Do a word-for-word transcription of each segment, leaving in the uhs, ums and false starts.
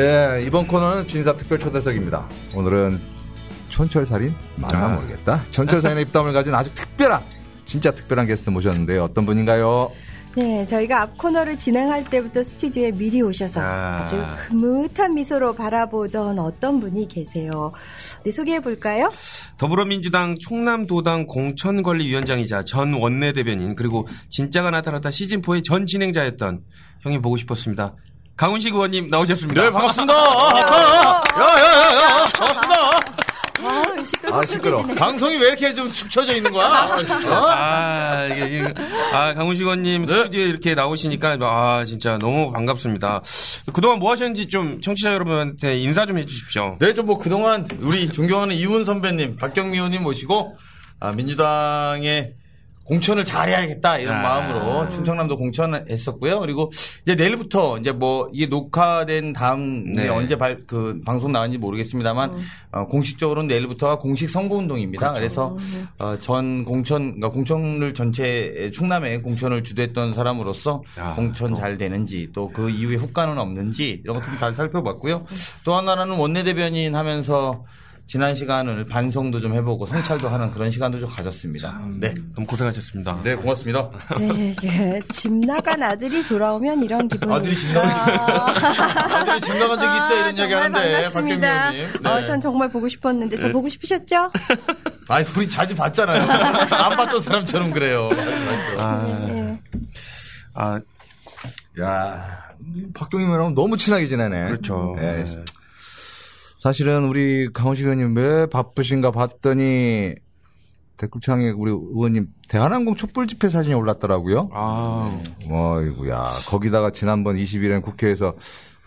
예, 이번 코너는 진사특별초대석입니다. 오늘은 촌철살인? 맞나 아. 모르겠다. 촌철살인의 입담을 가진 아주 특별한, 진짜 특별한 게스트 모셨는데요. 어떤 분인가요? 네, 저희가 앞 코너를 진행할 때부터 스튜디오에 미리 오셔서 아. 아주 흐뭇한 미소로 바라보던 어떤 분이 계세요. 네, 소개해 볼까요? 더불어민주당 충남도당 공천관리위원장이자 전 원내대변인 그리고 진짜가 나타났다 시즌사의 전 진행자였던 형님 보고 싶었습니다. 강훈식 의원님 나오셨습니다. 네, 반갑습니다. 야야야야, 반갑습니다. 아, 시끄러. 아, 시끄러. 방송이 왜 이렇게 좀 축처져 있는 거야? 아, 이게, 이게. 아, 강훈식 의원님 네? 스튜디오에 이렇게 나오시니까 아, 진짜 너무 반갑습니다. 그동안 뭐 하셨는지 좀 청취자 여러분한테 인사 좀 해주십시오. 네, 좀 뭐 그동안 우리 존경하는 이훈 선배님, 박경미 의원님 모시고 아, 민주당의 공천을 잘해야겠다 이런 아. 마음으로 충청남도 공천을 했었고요. 그리고 이제 내일부터 이제 뭐 이게 녹화된 다음 네. 언제 발, 그 방송 나왔는지 모르겠습니다만 음. 어, 공식적으로는 내일부터가 공식 선거운동입니다. 그렇죠. 그래서 음. 어, 전 공천 그러니까 공천을 전체 충남에 공천을 주도했던 사람으로서 야. 공천 잘 되는지 또 그 이후에 후과는 없는지 이런 것도 잘 살펴봤고요. 음. 또 하나는 원내대변인 하면서 지난 시간을 반성도 좀 해보고 성찰도 하는 그런 시간도 좀 가졌습니다. 참, 네, 너무 고생하셨습니다. 네, 고맙습니다. 네, 예. 집 나간 아들이 돌아오면 이런 기분이. 아들이 집 나간 아들이 집 나간 적이 있어 아, 이런 이야기하는데 박경미 의원님. 네. 어, 전 정말 보고 싶었는데 저 네. 보고 싶으셨죠? 아니, 우리 자주 봤잖아요. 안 봤던 사람처럼 그래요. 아, 네. 아, 야, 박경미 의원하고 너무 친하게 지내네. 그렇죠. 네. 네. 사실은 우리 강훈식 의원님 왜 바쁘신가 봤더니 댓글창에 우리 의원님 대한항공 촛불 집회 사진이 올랐더라고요. 아, 어이구야. 거기다가 지난번 이십일에는 국회에서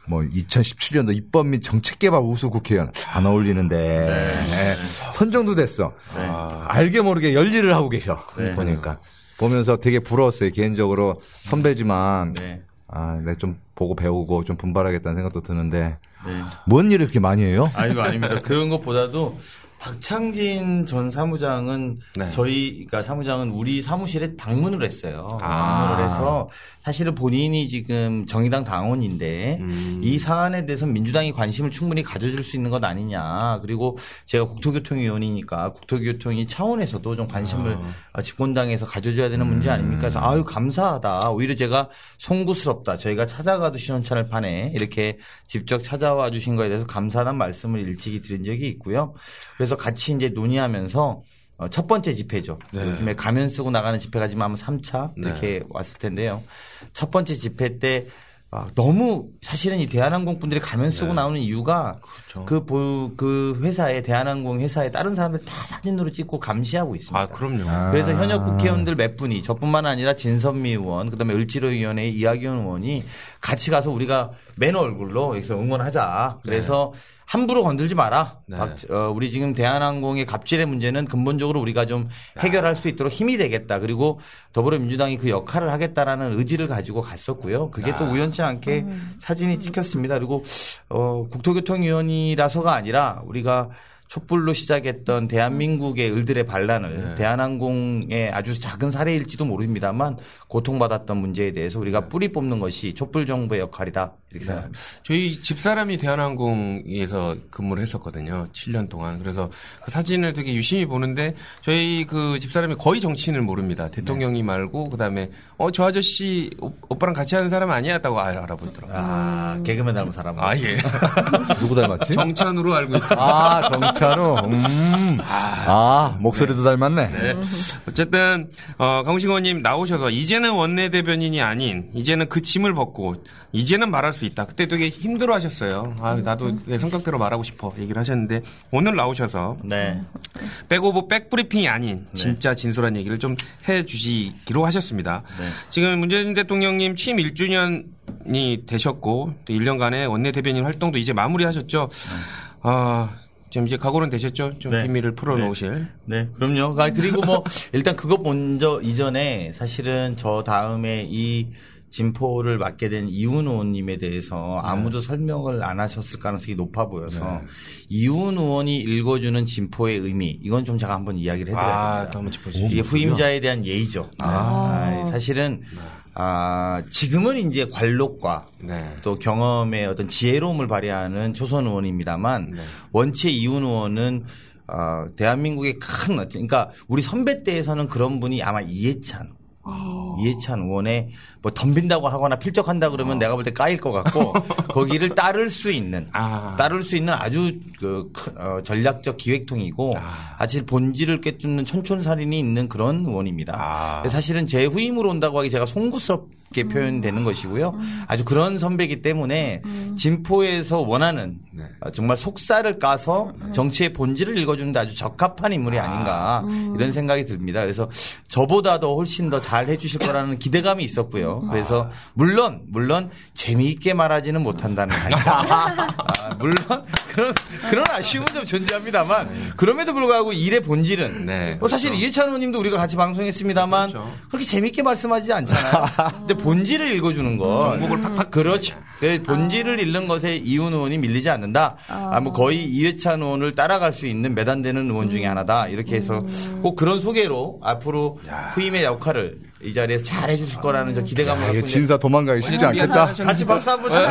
뭐 이천십칠년도 입법 및 정책개발 우수 국회의원 안 어울리는데 네. 네. 선정도 됐어. 네. 알게 모르게 열일을 하고 계셔. 네. 보니까 보면서 되게 부러웠어요. 개인적으로 선배지만. 네. 아, 네, 좀 보고 배우고 좀 분발하겠다는 생각도 드는데 네. 뭔 일을 그렇게 많이 해요? 아니요, 아닙니다. 그런 것보다도 박창진 전 사무장은 네. 저희, 그러니까 사무장은 우리 사무실에 방문을 했어요. 아. 방문을 해서 사실은 본인이 지금 정의당 당원인데 음. 이 사안에 대해서 민주당이 관심을 충분히 가져줄 수 있는 것 아니냐. 그리고 제가 국토교통위원이니까 국토교통위 차원에서도 좀 관심을 아. 집권당에서 가져줘야 되는 문제 아닙니까? 그래서 아유, 감사하다. 오히려 제가 송구스럽다. 저희가 찾아가도 시원찮을 판에 이렇게 직접 찾아와 주신 거에 대해서 감사하다는 말씀을 일찍이 드린 적이 있고요. 그래서 같이 이제 논의하면서 첫 번째 집회죠. 네. 요즘에 가면 쓰고 나가는 집회가 지금 아마 삼 차 이렇게 네. 왔을 텐데요. 첫 번째 집회 때 너무 사실은 이 대한항공 분들이 가면 쓰고 네. 나오는 이유가 그렇죠. 그, 보, 그 회사에 대한항공 회사에 다른 사람들 다 사진으로 찍고 감시하고 있습니다. 아, 그럼요. 아. 그래서 현역 국회의원들 몇 분이 저뿐만 아니라 진선미 의원 그다음에 을지로위원회 이하기원 의원이 같이 가서 우리가 맨 얼굴로 여기서 응원하자. 그래서 네. 함부로 건들지 마라. 네. 어, 우리 지금 대한항공의 갑질의 문제는 근본적으로 우리가 좀 해결할 수 있도록 힘이 되겠다. 그리고 더불어민주당이 그 역할을 하겠다라는 의지를 가지고 갔었고요. 그게 아. 또 우연치 않게 음. 사진이 찍혔습니다. 그리고 어, 국토교통위원이라서가 아니라 우리가 촛불로 시작했던 대한민국의 을들의 반란을 네. 대한항공의 아주 작은 사례일지도 모릅니다만 고통받았던 문제에 대해서 우리가 뿌리 뽑는 것이 촛불 정부의 역할이다 이렇게 네. 생각합니다. 저희 집사람이 대한항공에서 근무를 했었거든요. 칠 년 동안. 그래서 그 사진을 되게 유심히 보는데 저희 그 집사람이 거의 정치인을 모릅니다. 대통령이 네. 말고 그다음에 어, 저 아저씨 오빠랑 같이 하는 사람 아니었다고 알아보더라고요. 아, 개그맨 닮은 사람. 아, 예. 누구 닮았지? 정찬으로 알고 있어요. 아, 정찬. 음. 아, 목소리도 네. 닮았네. 네. 어쨌든 어, 강훈식 의원님 나오셔서 이제는 원내대변인이 아닌 이제는 그 짐을 벗고 이제는 말할 수 있다. 그때 되게 힘들어하셨어요. 아, 나도 내 성격대로 말하고 싶어 얘기를 하셨는데 오늘 나오셔서 네. 백오보 백브리핑이 아닌 진짜 진솔한 얘기를 좀 해주시기로 하셨습니다. 네. 지금 문재인 대통령님 취임 일 주년이 되셨고 또 일 년간의 원내대변인 활동도 이제 마무리하셨죠. 아 네. 어, 지금 이제 각오는 되셨죠? 좀 네. 비밀을 풀어놓으실. 네. 네, 그럼요. 그리고 뭐 일단 그거 먼저 이전에 사실은 저 다음에 이 진포를 맡게 된 이훈 의원님에 대해서 아무도 네. 설명을 안 하셨을 가능성이 높아 보여서 네. 이훈 의원이 읽어주는 진포의 의미 이건 좀 제가 한번 이야기를 해드려야 됩니다. 아, 이게 후임자에 대한 예의죠. 아. 아. 사실은 아, 지금은 이제 관록과 네. 또 경험의 어떤 지혜로움을 발휘하는 초선 의원입니다만 네. 원체 이훈 의원은 어, 대한민국의 큰, 그러니까 우리 선배 때에서는 그런 분이 아마 이해찬, 아. 이해찬 의원에 뭐 덤빈다고 하거나 필적한다 그러면 아. 내가 볼 때 까일 것 같고 거기를 따를 수 있는, 아. 따를 수 있는 아주 그 어, 전략적 기획통이고 아. 사실 본질을 깨뜨리는 천촌살인이 있는 그런 의원입니다. 아. 사실은 제 후임으로 온다고 하기 제가 송구스럽게 표현되는 음. 것이고요. 아주 그런 선배이기 때문에 음. 진포에서 원하는 네. 정말 속살을 까서 네. 정치의 본질을 읽어주는데 아주 적합한 인물이 아. 아닌가 음. 이런 생각이 듭니다. 그래서 저보다도 훨씬 더 잘 해주실 거라는 기대감이 있었고요. 그래서 물론 물론 재미있게 말하지는 못한다는 아니다. 아, 물론 그런 그런 아쉬움은 좀 존재합니다만 그럼에도 불구하고 일의 본질은 네, 그렇죠. 사실 이해찬 의원님도 우리가 같이 방송했습니다만 그렇죠. 그렇게 재미있게 말씀하지 않잖아요. 근데 본질을 읽어주는 거 정복을 팍팍 그렇죠. 본질을 읽는 것에 이훈 의원이 밀리지 않는다. 아, 뭐 거의 이해찬 의원을 따라갈 수 있는 매단되는 의원 중에 하나다. 이렇게 해서 꼭 그런 소개로 앞으로 후임의 역할을 이 자리에서 잘 해주실 거라는 아, 저 기대감을 갖고 진사 도망가기 쉽지 않겠다. 같이 박수 한번 쳐요.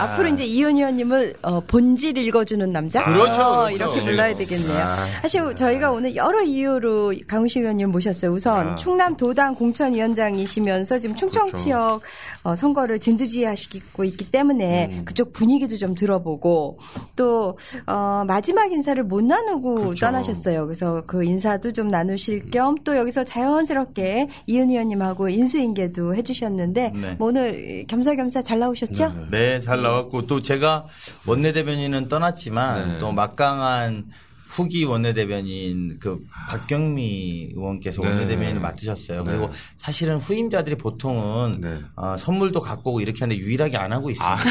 앞으로 이제 이훈 의원님을 어, 본질 읽어주는 남자. 그렇죠, 그렇죠. 어, 이렇게 불러야 되겠네요. 사실 저희가 오늘 여러 이유로 강훈식 의원님 모셨어요. 우선 아. 충남 도당 공천위원장이시면서 지금 충청 지역 어, 선거를 진두지휘하시고 있기 때문에 음. 그쪽 분위기도 좀 들어보고 또 어, 마지막 인사를 못 나누고 그렇죠. 떠나셨어요. 그래서 그 인사도 좀 나누실 겸 또 여기서 자연스럽게 이훈 의원님하고 인수인계도 해주셨는데 네. 뭐 오늘 겸사겸사 잘 나오셨죠? 네, 잘 나오셨죠. 나왔고 또 제가 원내대변인은 떠났지만 네. 또 막강한 후기 원내대변인 그 박경미 의원께서 네. 원내대변인을 맡으셨어요. 네. 그리고 사실은 후임자들이 보통은 네. 어, 선물도 갖고 오고 이렇게 하는데 유일하게 안 하고 있습니다.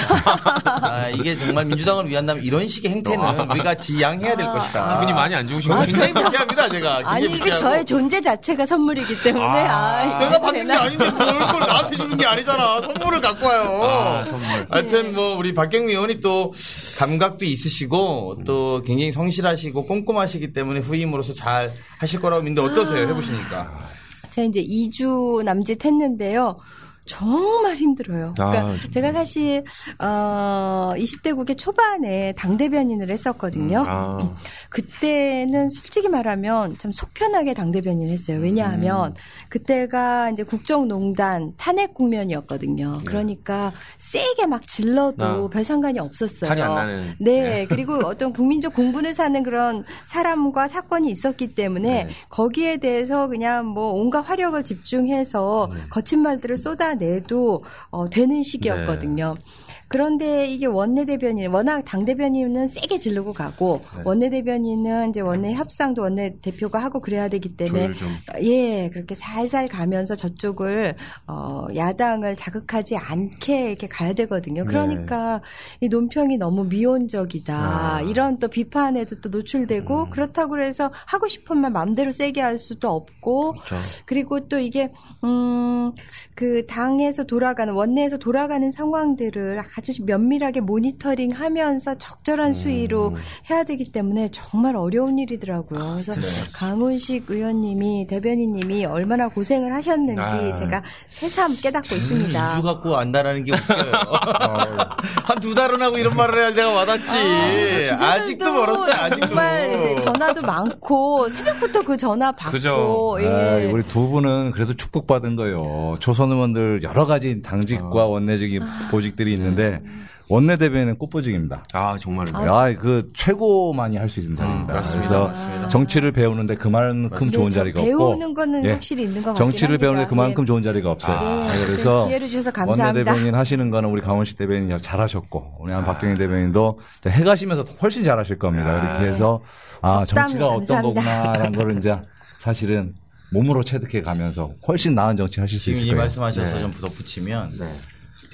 아. 아, 이게 정말 민주당을 위한다면 이런 식의 행태는 아. 우리가 지양해야 될 아. 것이다. 기분이 많이 안 좋으신 거 굉장히 불쾌합니다. 제가. 아니 이게 저의 존재 자체가 선물이기 때문에 아. 아, 내가 받는 게 아닌데 뭘 걸 나한테 주는 게 아니잖아. 선물을 갖고 와요. 아, 선물. 하여튼 뭐 우리 박경미 의원이 또 감각도 있으시고 또 굉장히 성실하시고 꼼꼼하시기 때문에 후임으로서 잘 하실 거라고 믿는데 어떠세요? 해보시니까. 제가 이제 이 주 남짓 했는데요. 정말 힘들어요. 그러니까 아, 제가 사실 어, 이십 대 국회 초반에 당대변인을 했었거든요. 아. 그때는 솔직히 말하면 참 속 편하게 당대변인을 했어요. 왜냐하면 음. 그때가 이제 국정농단 탄핵 국면이었거든요. 네. 그러니까 세게 막 질러도 아. 별 상관이 없었어요. 탄이 안 나는. 네. 네. 그리고 어떤 국민적 공분을 사는 그런 사람과 사건이 있었기 때문에 네. 거기에 대해서 그냥 뭐 온갖 화력을 집중해서 네. 거친 말들을 쏟아 내도 어, 되는 시기였거든요. 네. 그런데 이게 원내대변인, 워낙 당대변인은 세게 지르고 가고 네. 원내대변인은 이제 원내 협상도 원내대표가 하고 그래야 되기 때문에 예, 그렇게 살살 가면서 저쪽을 어, 야당을 자극하지 않게 이렇게 가야 되거든요. 그러니까 네. 이 논평이 너무 미온적이다. 아. 이런 또 비판에도 또 노출되고 음. 그렇다고 해서 하고 싶은 말 마음대로 세게 할 수도 없고 그렇죠. 그리고 또 이게 음, 그 당에서 돌아가는 원내에서 돌아가는 상황들을 아주 면밀하게 모니터링하면서 적절한 음. 수위로 해야 되기 때문에 정말 어려운 일이더라고요. 아, 그래서 강훈식 의원님이 대변인님이 얼마나 고생을 하셨는지 아. 제가 새삼 깨닫고 있습니다. 이 주 갖고 안다라는 게 웃겨요. 한두 달은 하고 이런 말을 해야 내가 와닿지. 아, 아직도 멀었어요. 아직도. 정말 전화도 많고 새벽부터 그 전화 받고. 그죠. 예. 아, 우리 두 분은 그래도 축복받은 거예요. 초선 의원들 여러 가지 당직과 어. 원내직이 아. 보직들이 있는데. 네. 원내대변인은 꽃보직입니다. 아, 정말요? 아, 그 최고 많이 할 수 있는 자리입니다. 아, 맞습니다. 그래서 맞습니다. 정치를 배우는데 그만큼 맞습니다. 좋은 자리가 배우는 없고 배우는 거는 예. 확실히 있는 것 같아요. 정치를 배우는데 그만큼 예. 좋은 자리가 없어요. 아, 네. 그래서 기회를 주셔서 감사합니다. 원내대변인 하시는 거는 우리 강훈식 대변인 잘하셨고 우리 한 아. 박경희 대변인도 해가시면서 훨씬 잘하실 겁니다. 아. 이렇게 해서 아, 정치가 어떤 거구나라는 걸 이제 사실은 몸으로 체득해 가면서 훨씬 나은 정치 하실 수 있을 거예요. 이 말씀하셔서 네. 좀 덧붙이면. 네.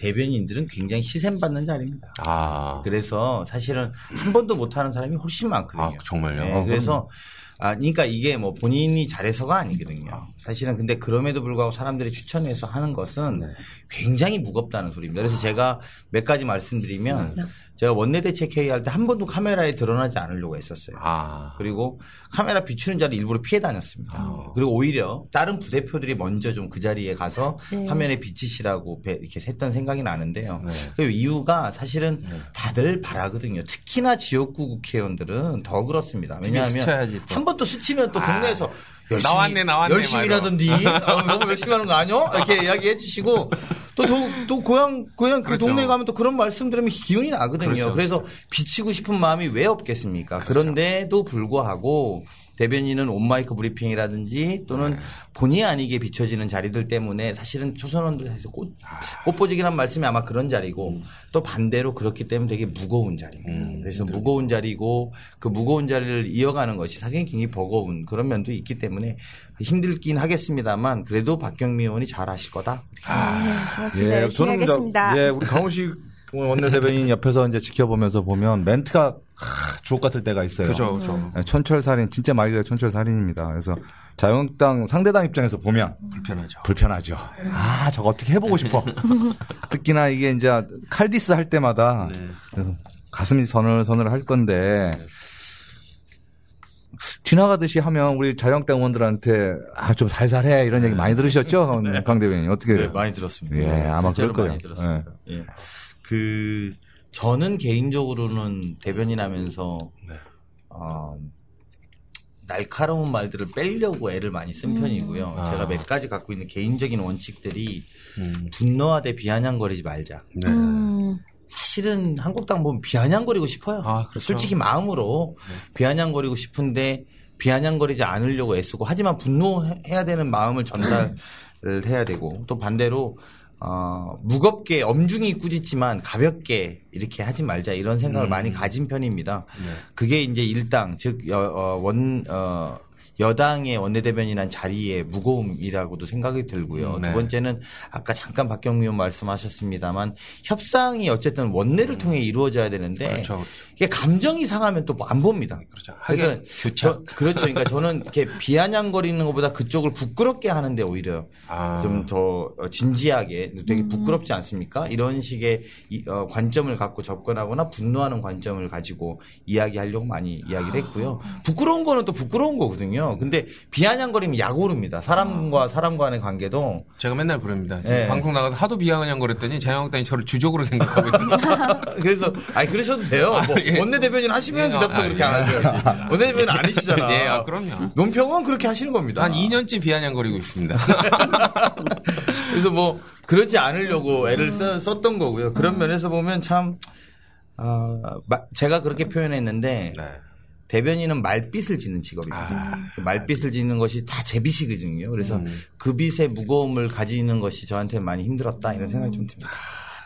대변인들은 굉장히 시샘받는 자리입니다. 아. 그래서 사실은 한 번도 못하는 사람이 훨씬 많거든요. 아, 정말요? 네, 그래서, 아, 그러니까 이게 뭐 본인이 잘해서가 아니거든요. 사실은 근데 그럼에도 불구하고 사람들이 추천해서 하는 것은 네. 굉장히 무겁다는 소리입니다. 그래서 제가 몇 가지 말씀드리면 제가 원내대책 회의할 때 한 번도 카메라에 드러나지 않으려고 했었어요. 아. 그리고 카메라 비추는 자리를 일부러 피해 다녔습니다. 아. 그리고 오히려 다른 부대표들이 먼저 좀 그 자리에 가서 네. 화면에 비치시라고 이렇게 했던 생각이 나는데요. 네. 그 이유가 사실은 네. 다들 바라거든요. 특히나 지역구 국회의원들은 더 그렇습니다. 왜냐하면 한 번 또 스치면 또 동네에서 아. 열심히, 나왔네, 나왔네. 열심히 일하던디. 어, 너무 열심히 하는 거 아니요? 이렇게 이야기해 주시고, 또, 또, 또 고향, 고향 그 그렇죠. 동네에 가면 또 그런 말씀 들으면 기운이 나거든요. 그렇죠. 그래서 비치고 싶은 마음이 왜 없겠습니까? 그렇죠. 그런데도 불구하고, 대변인은 온마이크 브리핑이라든지 또는 네. 본의 아니게 비춰지는 자리들 때문에 사실은 초선원들 사실 꽃, 꽃보직이란 말씀이 아마 그런 자리고 음. 또 반대로 그렇기 때문에 되게 무거운 자리입니다. 음, 그래서 힘들어요. 무거운 자리고 그 무거운 자리를 이어가는 것이 사실 굉장히 버거운 그런 면도 있기 때문에 힘들긴 하겠습니다만 그래도 박경미 의원이 잘하실 거다. 아, 맞습니다. 예, 저는 하겠습니다. 예, 우리 강훈식 원내대변인 옆에서 이제 지켜보면서 보면 멘트가 하, 주옥 같을 때가 있어요. 그렇죠, 그렇죠. 네, 천철살인, 진짜 말 그대로 천철살인입니다. 그래서 자유한국당 상대당 입장에서 보면 불편하죠. 불편하죠. 아, 저거 어떻게 해보고 싶어. 특히나 이게 이제 칼디스 할 때마다 네. 가슴이 서늘서늘 할 건데 지나가듯이 하면 우리 자유한국당 의원들한테 아, 좀 살살해 이런 얘기 많이 들으셨죠, 네. 강 대변인 어떻게? 네, 많이 들었습니다. 예, 아마 그럴 거예요. 많이 들었습니다. 예. 예. 그, 저는 개인적으로는 대변인 하면서, 네. 어, 날카로운 말들을 빼려고 애를 많이 쓴 음. 편이고요. 아. 제가 몇 가지 갖고 있는 개인적인 원칙들이 음. 분노하되 비아냥거리지 말자. 네. 음. 사실은 한국당 보면 비아냥거리고 싶어요. 아, 그렇죠. 솔직히 마음으로 네. 비아냥거리고 싶은데 비아냥거리지 않으려고 애쓰고 하지만 분노해야 되는 마음을 전달을 해야 되고 또 반대로 어, 무겁게 엄중히 꾸짖지만 가볍게 이렇게 하지 말자 이런 생각을 음. 많이 가진 편입니다. 네. 그게 이제 일당 즉 여, 어, 원, 어, 여당의 원내대변인한 자리의 무거움이라고도 생각이 들고요. 네. 두 번째는 아까 잠깐 박경미 의원 말씀하셨습니다만 협상이 어쨌든 원내를 음. 통해 이루어져야 되는데 그렇죠, 그렇죠. 이게 감정이 상하면 또 안 봅니다. 그렇죠. 그래서 저, 그렇죠. 그러니까 저는 이렇게 비아냥거리는 것보다 그쪽을 부끄럽게 하는데 오히려 아. 좀 더 진지하게 되게 부끄럽지 않습니까? 이런 식의 관점을 갖고 접근하거나 분노하는 관점을 가지고 이야기하려고 많이 이야기를 했고요. 부끄러운 거는 또 부끄러운 거거든요. 근데 비아냥거리면 약 오릅니다. 사람과 사람 간의 관계도 제가 맨날 부릅니다. 네. 방송 나가서 하도 비아냥거렸더니 자유한국당이 저를 주적으로 생각하고 있습니다. 그래서 아니 그러셔도 돼요. 아, 뭐 예. 원내대변인 하시면 예. 대답도 아, 그렇게 예. 안 하셔야지. 원내대변인 아니시잖아. 예, 아, 그럼요. 논평은 그렇게 하시는 겁니다. 한 이 년쯤 비아냥거리고 있습니다. 그래서 뭐 그러지 않으려고 애를 써, 썼던 거고요. 그런 면에서 보면 참 어, 제가 그렇게 표현했는데. 네. 대변인은 말빛을 짓는 직업입니다. 아, 말빛을 짓는 것이 다 제 빛이거든요. 그래서 음. 그 빛의 무거움을 가지는 것이 저한테 많이 힘들었다 이런 생각이 좀 듭니다.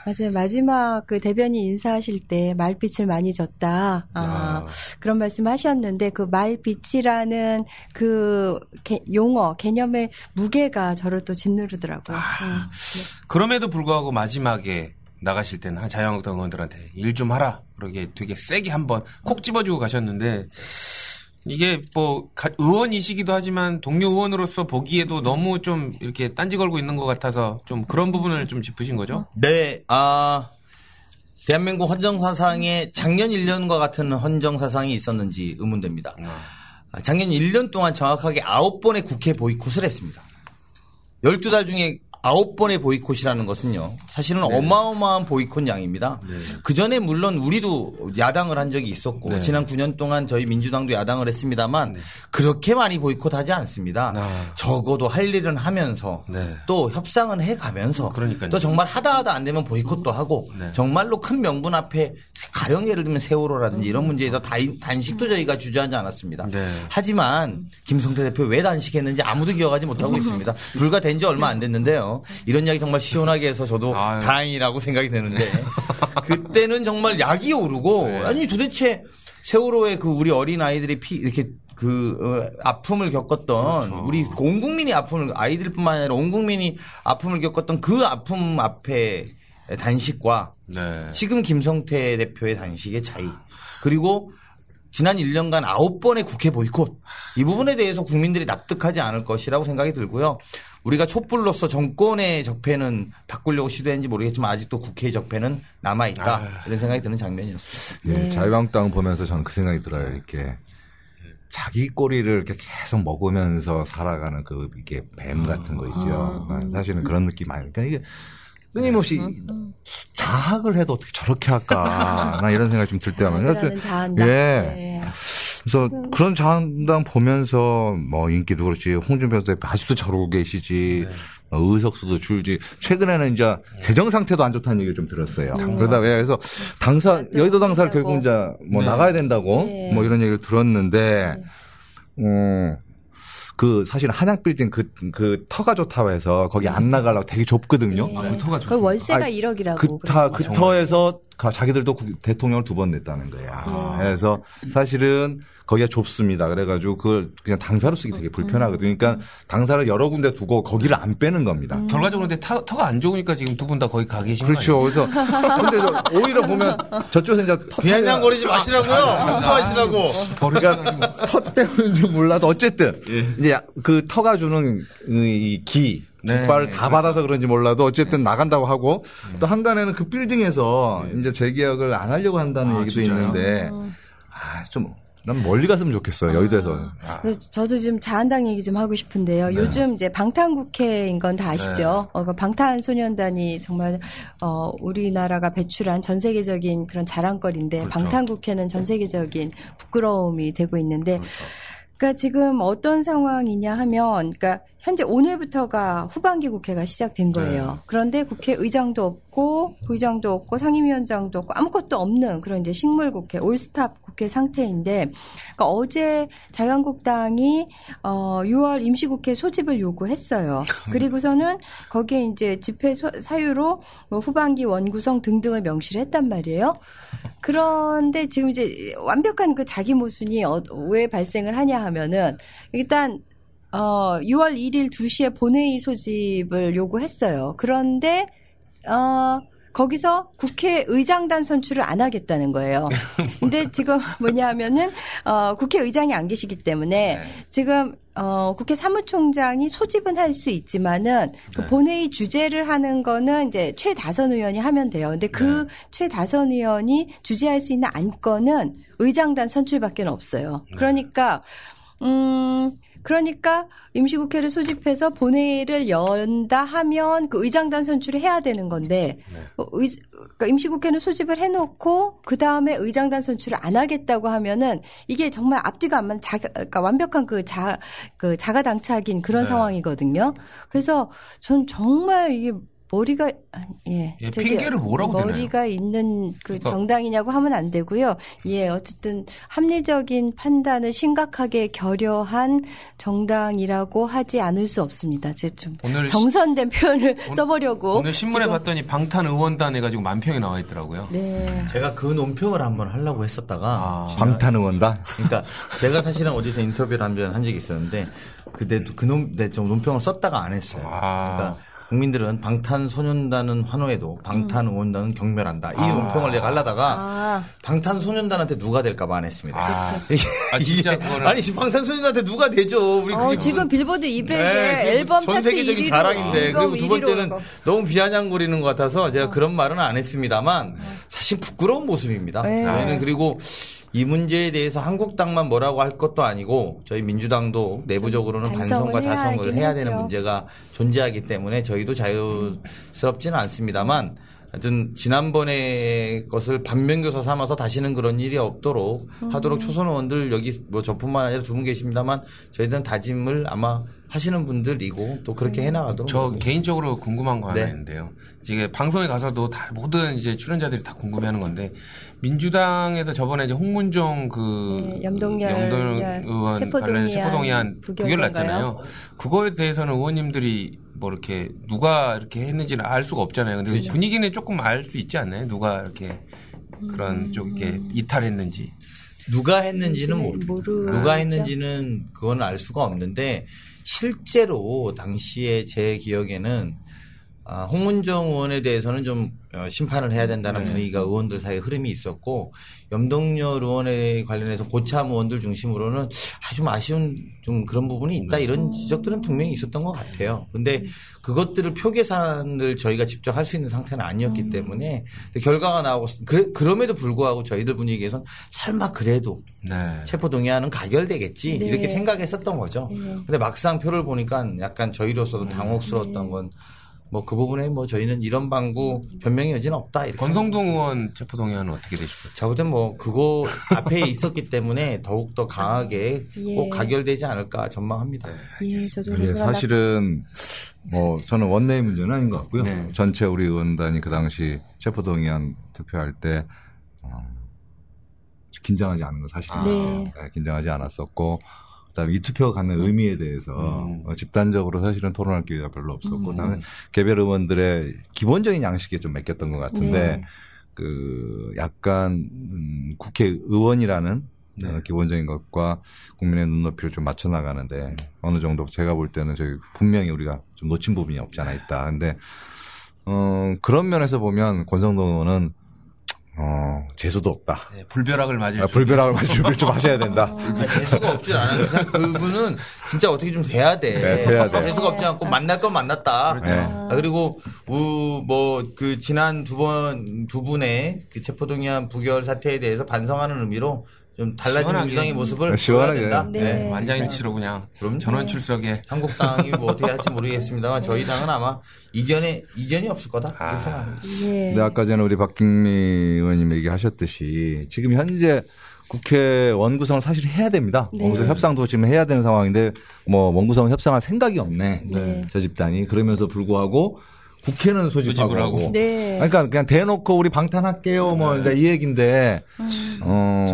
맞아요. 마지막 그 대변인 인사하실 때 말빛을 많이 줬다. 아, 그런 말씀 하셨는데 그 말빛이라는 그 개, 용어, 개념의 무게가 저를 또 짓누르더라고요. 아, 아, 네. 그럼에도 불구하고 마지막에 나가실 때는 자유한국당 의원들한테 일 좀 하라. 그러게 되게 세게 한번 콕 집어주고 가셨는데 이게 뭐 의원이시기도 하지만 동료 의원으로서 보기에도 너무 좀 이렇게 딴지 걸고 있는 것 같아서 좀 그런 부분을 좀 짚으신 거죠? 네. 아 대한민국 헌정사상에 작년 일 년과 같은 헌정사상이 있었는지 의문됩니다. 작년 일 년 동안 정확하게 아홉 번의 국회 보이콧을 했습니다. 열두 달 중에 아홉 번의 보이콧이라는 것은요. 사실은 네. 어마어마한 보이콧 양입니다. 네. 그전에 물론 우리도 야당을 한 적이 있었고 네. 지난 구 년 동안 저희 민주당도 야당을 했습니다만 네. 그렇게 많이 보이콧하지 않습니다. 아. 적어도 할 일은 하면서 네. 또 협상은 해가면서 그러니까요. 또 정말 하다하다 안 되면 보이콧도 하고 네. 정말로 큰 명분 앞에 가령 예를 들면 세월호라든지 이런 문제에서 단식도 저희가 주저하지 않았습니다. 네. 하지만 김성태 대표 왜 단식했는지 아무도 기억하지 못하고 있습니다. 불과 된 지 얼마 안 됐는데요. 이런 이야기 정말 시원하게 해서 저도 아유. 다행이라고 생각이 되는데 그때는 정말 약이 오르고 네. 아니 도대체 세월호에 그 우리 어린 아이들이 피 이렇게 그 아픔을 겪었던 그렇죠. 우리 온 국민이 아픔을 아이들뿐만 아니라 온 국민이 아픔을 겪었던 그 아픔 앞에 단식과 네. 지금 김성태 대표의 단식의 차이 그리고 지난 일 년간 아홉 번의 국회 보이콧 이 부분에 대해서 국민들이 납득하지 않을 것이라고 생각이 들고요. 우리가 촛불로서 정권의 적폐는 바꾸려고 시도했는지 모르겠지만 아직도 국회의 적폐는 남아있다. 아. 이런 생각이 드는 장면이었습니다. 네. 네. 자유한국당 보면서 저는 그 생각이 들어요. 이렇게 자기 꼬리를 이렇게 계속 먹으면서 살아가는 그 이게 뱀 같은 거 있죠. 아. 사실은 그런 느낌 아니에요. 그러니까 이게 끊임없이 자학을 해도 어떻게 저렇게 할까. 나 이런 생각이 좀 들 때만. 자한당. 예. 그래서 그런 자한당 보면서 뭐 인기도 그렇지, 홍준표 대표 아직도 저러고 계시지, 네. 의석수도 줄지, 최근에는 이제 재정 상태도 안 좋다는 얘기를 좀 들었어요. 네. 그러다 그래서 당사, 여의도 당사를 결국 이제 뭐 네. 나가야 된다고 네. 뭐 이런 얘기를 들었는데, 네. 음. 그 사실 한양빌딩 그, 그 터가 좋다고 해서 거기 안 나가려고 되게 좁거든요. 네. 아, 그 터가 좋습니다. 그 월세가 아니, 일억이라고. 그, 타, 그 터에서 자기들도 대통령을 두 번 냈다는 거예요. 아. 그래서 사실은 거기가 좁습니다. 그래가지고 그걸 그냥 당사로 쓰기 되게 불편하거든요. 그러니까 당사를 여러 군데 두고 거기를 안 빼는 겁니다. 음. 결과적으로 근데 타, 터가 안 좋으니까 지금 두 분 다 거기 가 계신 거예요. 그렇죠. 그래서 근데 오히려 보면 저쪽에서 이제 비아냥거리지 마시라고요. 공부하시라고. 그러니까 터 때문인지 몰라도 어쨌든 예. 이제 그 터가 주는 이 기. 깃발을 네, 다 그래. 받아서 그런지 몰라도 어쨌든 네. 나간다고 하고 네. 또 한간에는 그 빌딩에서 네. 이제 재계약을 안 하려고 한다는 아, 얘기도 진짜요? 있는데 아, 좀 난 멀리 갔으면 좋겠어요. 여의도에서. 아. 저도 좀 자한당 얘기 좀 하고 싶은데요. 네. 요즘 이제 방탄국회인 건 다 아시죠? 네. 어, 방탄소년단이 정말 어, 우리나라가 배출한 전 세계적인 그런 자랑거리인데 그렇죠. 방탄국회는 전 세계적인 부끄러움이 되고 있는데 그렇죠. 그러니까 지금 어떤 상황이냐 하면, 그러니까 현재 오늘부터가 후반기 국회가 시작된 거예요. 네. 그런데 국회의장도 없고 부의장도 없고 상임위원장도 없고 아무것도 없는 그런 이제 식물 국회, 올스탑 국회 상태인데, 그러니까 어제 자유한국당이 어, 유월 임시국회 소집을 요구했어요. 그리고서는 거기에 이제 집회 사유로 뭐 후반기 원구성 등등을 명시를 했단 말이에요. 그런데 지금 이제 완벽한 그 자기 모순이 어, 왜 발생을 하냐 하면은 일단 어, 유월 일일 두 시에 본회의 소집을 요구했어요. 그런데 어, 거기서 국회의장단 선출을 안 하겠다는 거예요. 근데 지금 뭐냐 하면은 어, 국회의장이 안 계시기 때문에 네. 지금 어, 국회 사무총장이 소집은 할 수 있지만은 그 네. 본회의 주재를 하는 거는 이제 최다선 의원이 하면 돼요. 근데 그 네. 최다선 의원이 주재할 수 있는 안건은 의장단 선출밖에 없어요. 네. 그러니까 음. 그러니까 임시국회를 소집해서 본회의를 연다 하면 그 의장단 선출을 해야 되는 건데 네. 의, 그러니까 임시국회는 소집을 해놓고 그다음에 의장단 선출을 안 하겠다고 하면은 이게 정말 앞뒤가 안 맞는 자가, 그러니까 완벽한 그, 자, 그 자가당착인 그런 네. 상황이거든요. 그래서 전 정말 이게 머리가 예, 예 핑계를 뭐라고 대나요? 머리가 되나요? 있는 그 그러니까. 정당이냐고 하면 안 되고요. 예, 어쨌든 합리적인 판단을 심각하게 결여한 정당이라고 하지 않을 수 없습니다. 제 좀 정선된 시, 표현을 오늘, 써보려고 오늘 신문에 지금. 봤더니 방탄 의원단 해가지고 만 평이 나와 있더라고요. 네, 제가 그 논평을 한번 하려고 했었다가 아, 제가, 방탄 의원단. 그러니까 제가 사실은 어디서 인터뷰를 한번 한 적이 있었는데 그때도 그 논, 네, 좀 논평을 썼다가 안 했어요. 아. 그러니까 국민들은 방탄소년단은 환호해도 방탄의원단은 경멸한다. 이 아. 논평을 내가 하려다가 아. 방탄소년단한테 누가 될까 봐 안 했습니다. 아, 아 진짜 그거는 아니 방탄소년단한테 누가 되죠? 우리 어, 지금 빌보드 이백에 네, 앨범 전 차트 세계적인 일 위로 자랑인데 아. 그리고 두 번째는 너무 비아냥거리는 것 같아서 제가 어. 그런 말은 안 했습니다만 사실 부끄러운 모습입니다. 네. 저희는 그리고 이 문제에 대해서 한국당만 뭐라고 할 것도 아니고 저희 민주당도 내부적으로는 반성과 자성을 해야 되는 문제가 존재하기 때문에 저희도 자유스럽지는 않습니다만 하여튼 지난번에 것을 반면교사 삼아서 다시는 그런 일이 없도록 음. 하도록 초선 의원들 여기 뭐 저뿐만 아니라 두 분 계십니다만 저희들은 다짐을 아마 하시는 분들이고 또 그렇게 해나가도록. 저 모르겠습니다. 개인적으로 궁금한 거 하나 네. 있는데요. 이제 방송에 가서도 다 모든 이제 출연자들이 다 궁금해하는 건데 민주당에서 저번에 이제 홍문종 그 네, 염동열, 염동열 의원 관련 체포동의안 부결 났잖아요. 그거에 대해서는 의원님들이 뭐 이렇게 누가 이렇게 했는지는 알 수가 없잖아요. 근데 그렇죠. 분위기는 조금 알 수 있지 않나요? 누가 이렇게 그런 음. 쪽에 이탈했는지. 누가 했는지는 모르. 누가 했는지는 그건 알 수가 없는데 실제로 당시에 제 기억에는 아, 홍문정 의원에 대해서는 좀 심판을 해야 된다는 네. 분위기가 의원들 사이에 흐름이 있었고, 염동열 의원에 관련해서 고참 의원들 중심으로는 좀 아쉬운 좀 그런 부분이 있다 네. 이런 지적들은 분명히 있었던 것 같아요. 근데 그것들을 표계산을 저희가 직접 할 수 있는 상태는 아니었기 음. 때문에 결과가 나오고 그래, 그럼에도 불구하고 저희들 분위기에선 설마 그래도 네. 체포동의안은 가결되겠지 네. 이렇게 생각했었던 거죠. 네. 근데 막상 표를 보니까 약간 저희로서도 당혹스러웠던 네. 건 뭐 그 부분에 뭐 저희는 이런 방구 변명의 여지는 없다. 이렇게 권성동 의원 체포동의안은 어떻게 되십니까? 저보다 뭐 그거 앞에 있었기 때문에 더욱 더 강하게 예. 꼭 가결되지 않을까 전망합니다. 네, 예, 저도 예, 사실은 뭐 저는 원내의 문제는 아닌 것 같고요. 네. 전체 우리 의원단이 그 당시 체포동의안 투표할 때 어, 긴장하지 않은 거 사실입니다. 아. 네. 네, 긴장하지 않았었고. 그다음에 이 투표가 갖는 의미에 대해서 음. 어, 집단적으로 사실은 토론할 기회가 별로 없었고, 다음에 음. 개별 의원들의 기본적인 양식에 좀 맡겼던 것 같은데 네. 그 약간 음, 국회의원이라는 네. 어, 기본적인 것과 국민의 눈높이를 좀 맞춰 나가는데 어느 정도 제가 볼 때는 저희 분명히 우리가 좀 놓친 부분이 없지 않아 있다. 근데 어, 그런 면에서 보면 권성동 의원은 어, 재수도 없다. 네, 불벼락을 맞을 아, 불벼락을 맞을 준비를 좀 하셔야 된다. 아, 재수가 없진 않아요. 그분은 진짜 어떻게 좀 돼야 돼. 네, 돼야 돼. 재수가 없지 않고 만날 건 만났다. 그렇죠. 네. 아, 그리고 우, 뭐 그 지난 두 번 두 분의 그 체포동의안 부결 사태에 대해서 반성하는 의미로 좀 달라진 민주당의 모습을 시원하게 된다. 네. 네. 완장일치로 그냥 그럼 전원 출석에 한국당이 뭐 어떻게 할지 모르겠습니다만 저희 당은 아마 이견에 이견이 없을 거다. 아. 그렇게 생각합니다. 예. 근데 아까 전에 우리 박경미 의원님 얘기하셨듯이 지금 현재 국회 원구성을 사실 해야 됩니다. 네. 원구성 협상도 지금 해야 되는 상황인데 뭐 원구성 협상할 생각이 없네. 네. 저 집단이 그러면서 불구하고. 국회는 소집하고. 하고. 네. 그러니까 그냥 대놓고 우리 방탄할게요. 네. 뭐 이제 이 얘기인데. 음. 어.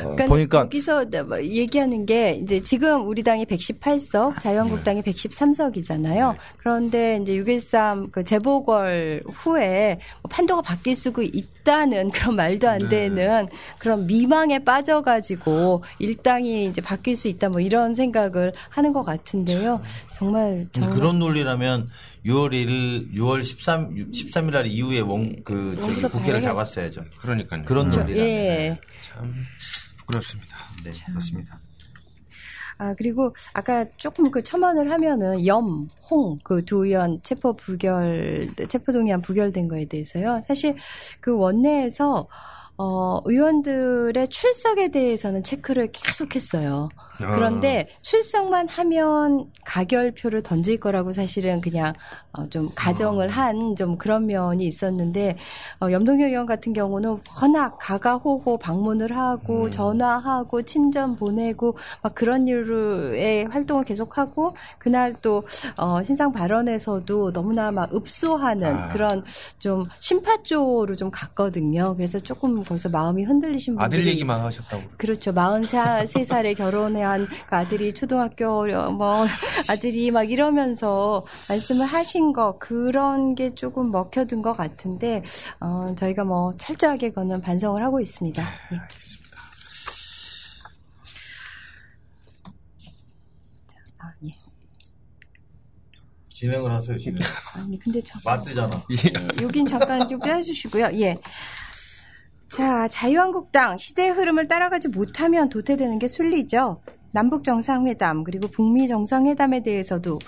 그러니까 보니까 여기서 얘기하는 게 이제 지금 우리 당이 백십팔 석, 자유한국당이 네. 백십삼 석이잖아요. 네. 그런데 이제 육 일삼 그 재보궐 후에 판도가 바뀔 수 있다는 그런 말도 안 되는 네. 그런 미망에 빠져가지고 일당이 이제 바뀔 수 있다 뭐 이런 생각을 하는 것 같은데요. 정말, 정말. 그런 논리라면 유월 일일, 유월 십삼, 십삼 일 날 이후에 원, 그, 저기 국회를 잡았어야죠. 그러니까요. 그런 논리라면. 음. 예. 참, 부끄럽습니다. 네, 참. 그렇습니다. 아, 그리고 아까 조금 그 첨언을 하면은 염, 홍, 그 두 의원 체포 부결, 체포동의안 부결된 거에 대해서요. 사실 그 원내에서 어, 의원들의 출석에 대해서는 체크를 계속했어요. 그런데 아. 출석만 하면 가결표를 던질 거라고 사실은 그냥 어, 좀 가정을 한 좀 그런 면이 있었는데 어, 염동열 의원 같은 경우는 워낙 가가호호 방문을 하고 음. 전화하고 친전 보내고 막 그런 이유의 활동을 계속하고 그날 또 어, 신상 발언에서도 너무나 막 읍소하는 아. 그런 좀 심파조로 좀 갔거든요. 그래서 조금 거기서 마음이 흔들리신 분들이 아들 얘기만 하셨다고. 그렇죠. 마흔세 살에 결혼해 그 아들이 초등학교 뭐 아들이 막 이러면서 말씀을 하신 거 그런 게 조금 먹혀든 것 같은데 어, 저희가 뭐 철저하게 그거는 반성을 하고 있습니다. 네, 알겠습니다. 자, 아, 예. 진행을 하세요, 진행. 아니 근데 저 맞대잖아. 예, 여긴 잠깐 좀 빼주시고요. 예. 자, 자유한국당 시대의 흐름을 따라가지 못하면 도태되는 게 순리죠. 남북정상회담 그리고 북미정상회담에 대해서도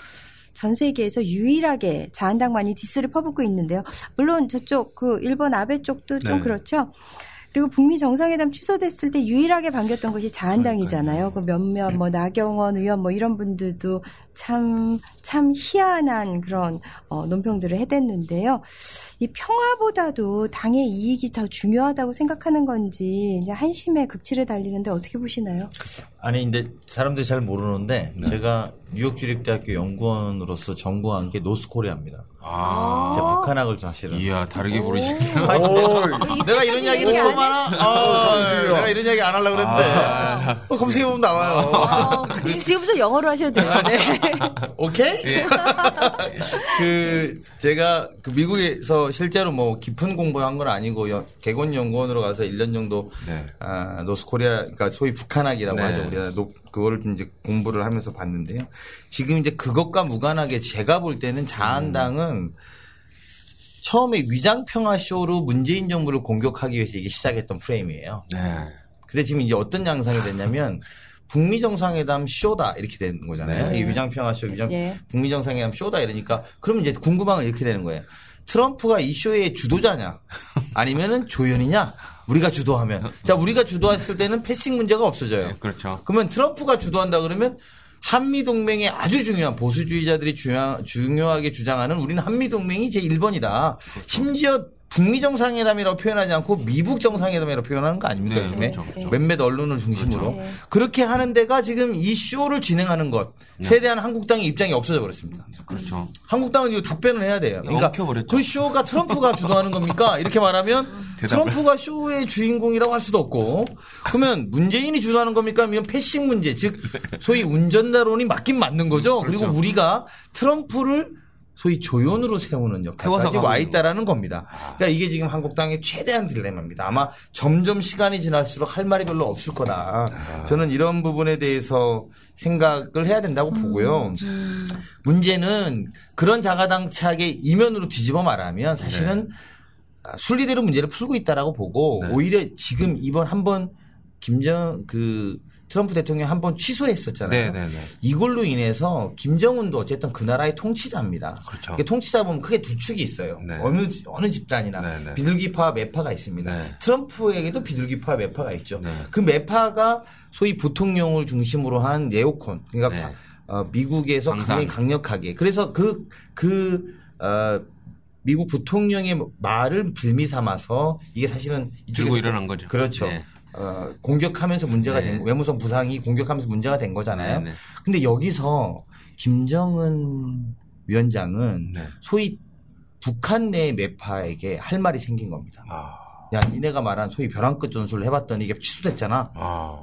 전 세계에서 유일하게 자한당만이 디스를 퍼붓고 있는데요. 물론 저쪽 그 일본 아베 쪽도 좀 네. 그렇죠. 그리고 북미정상회담 취소됐을 때 유일하게 반겼던 것이 자한당이잖아요. 그 몇몇 뭐 나경원 의원 뭐 이런 분들도 참, 참 희한한 그런 어, 논평들을 해댔는데요. 이 평화보다도 당의 이익이 더 중요하다고 생각하는 건지 이제 한심에 극치를 달리는데 어떻게 보시나요? 아니 근데 사람들이 잘 모르는데 네. 제가 뉴욕주립대학교 연구원으로서 전공한 게 노스코리아입니다. 아, 제 북한학을 사실은. 이야, 다르게 부르시네요. 내가 이런 이야기를 처음 하나? 내가 이런 이야기 안 하려고 그랬는데. 아, 어, 검색해보면 나와요. 아, 지금부터 영어로 하셔도 돼요. 네. 오케이? 예. 그, 제가 그 미국에서 실제로 뭐 깊은 공부를 한 건 아니고, 여, 개건 연구원으로 가서 일 년 정도, 네. 아, 노스코리아, 그러니까 소위 북한학이라고 네. 하죠. 우리가 노, 그거를 이제 공부를 하면서 봤는데요. 지금 이제 그것과 무관하게 제가 볼 때는 자한당은 처음에 위장평화쇼로 문재인 정부를 공격하기 위해서 이게 시작했던 프레임이에요. 네. 근데 지금 이제 어떤 양상이 됐냐면 북미 정상회담 쇼다 이렇게 되는 거잖아요. 네. 이 위장평화쇼, 위장 네. 북미 정상회담 쇼다 이러니까 그럼 이제 궁금한 건 이렇게 되는 거예요. 트럼프가 이 쇼의 주도자냐 아니면은 조연이냐? 우리가 주도하면 자 우리가 주도했을 때는 패싱 문제가 없어져요. 네, 그렇죠. 그러면 트럼프가 주도한다 그러면 한미 동맹의 아주 중요한 보수주의자들이 중요, 중요하게 주장하는 우리는 한미 동맹이 제일 번이다. 그렇죠. 심지어 북미 정상회담이라고 표현하지 않고 미북 정상회담이라고 표현하는 거 아닙니까? 네, 요즘에 그렇죠, 그렇죠. 몇몇 언론을 중심으로 그렇죠. 그렇게 하는 데가 지금 이 쇼를 진행하는 것에 대한 네. 한국당의 입장이 없어져 버렸습니다. 그렇죠. 한국당은 이거 답변을 해야 돼요. 그러니까 그 쇼가 트럼프가 주도하는 겁니까? 이렇게 말하면 트럼프가 쇼의 주인공이라고 할 수도 없고 그러면 문재인이 주도하는 겁니까? 하면 패싱 문제 즉 소위 운전자론이 맞긴 맞는 거죠. 그렇죠. 그리고 우리가 트럼프를 소위 조연으로 세우는 역할까지 와 있다라는 겁니다. 그러니까 이게 지금 한국당의 최대한 딜레마입니다. 아마 점점 시간이 지날수록 할 말이 별로 없을 거다. 저는 이런 부분에 대해서 생각을 해야 된다고 보고요. 문제는 그런 자가당착의 이면으로 뒤집어 말하면 사실은 순리대로 문제를 풀고 있다라고 보고 오히려 지금 이번 한번 김정 그 트럼프 대통령 한번 취소했었잖아요. 네네네. 이걸로 인해서 김정은도 어쨌든 그 나라의 통치자입니다. 그렇죠. 통치자 보면 크게 두 축이 있어요. 네. 어느 어느 집단이나 네네. 비둘기파와 매파가 있습니다. 네. 트럼프에게도 비둘기파와 매파가 있죠. 네. 그 매파가 소위 부통령을 중심으로 한 네오콘. 그러니까 네. 어, 미국에서 굉장히 강력하게. 그래서 그 그 어, 미국 부통령의 말을 빌미 삼아서 이게 사실은 들고 일어난 거죠. 그렇죠. 네. 어, 공격하면서 문제가 네. 된 외무성 부상이 공격하면서 문제가 된 거잖아요. 네, 네. 근데 여기서 김정은 위원장은 네. 소위 북한 내 매파에게 할 말이 생긴 겁니다. 아. 야, 니네가 말한 소위 벼랑 끝 전술을 해봤더니 이게 취소됐잖아. 아.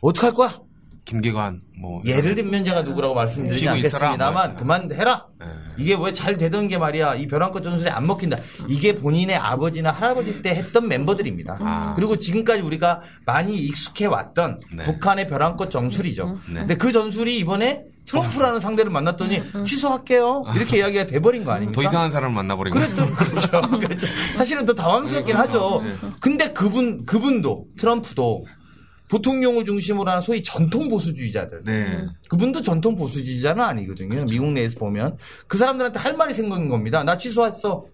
어떡할 거야? 김계관 뭐 예를 들면 제가 누구라고 말씀드리지 않겠습니다만 그만 해라. 네. 이게 왜 잘 되던 게 말이야. 이 벼랑끝 전술에 안 먹힌다. 이게 본인의 아버지나 할아버지 때 했던 멤버들입니다. 아. 그리고 지금까지 우리가 많이 익숙해 왔던 네. 북한의 벼랑끝 전술이죠. 네. 근데 그 전술이 이번에 트럼프라는 어. 상대를 만났더니 취소할게요. 이렇게 이야기가 돼버린 거 아닙니까? 더 이상한 사람을 만나버린 거죠. 그렇죠. 그렇죠. 사실은 더 당황스럽긴 네, 그렇죠. 하죠. 네. 근데 그분 그분도 트럼프도 부통령을 중심으로 하는 소위 전통 보수주의자들. 네. 그분도 전통 보수주의자는 아니거든요. 그렇죠. 미국 내에서 보면. 그 사람들한테 할 말이 생긴 겁니다. 나 취소했어.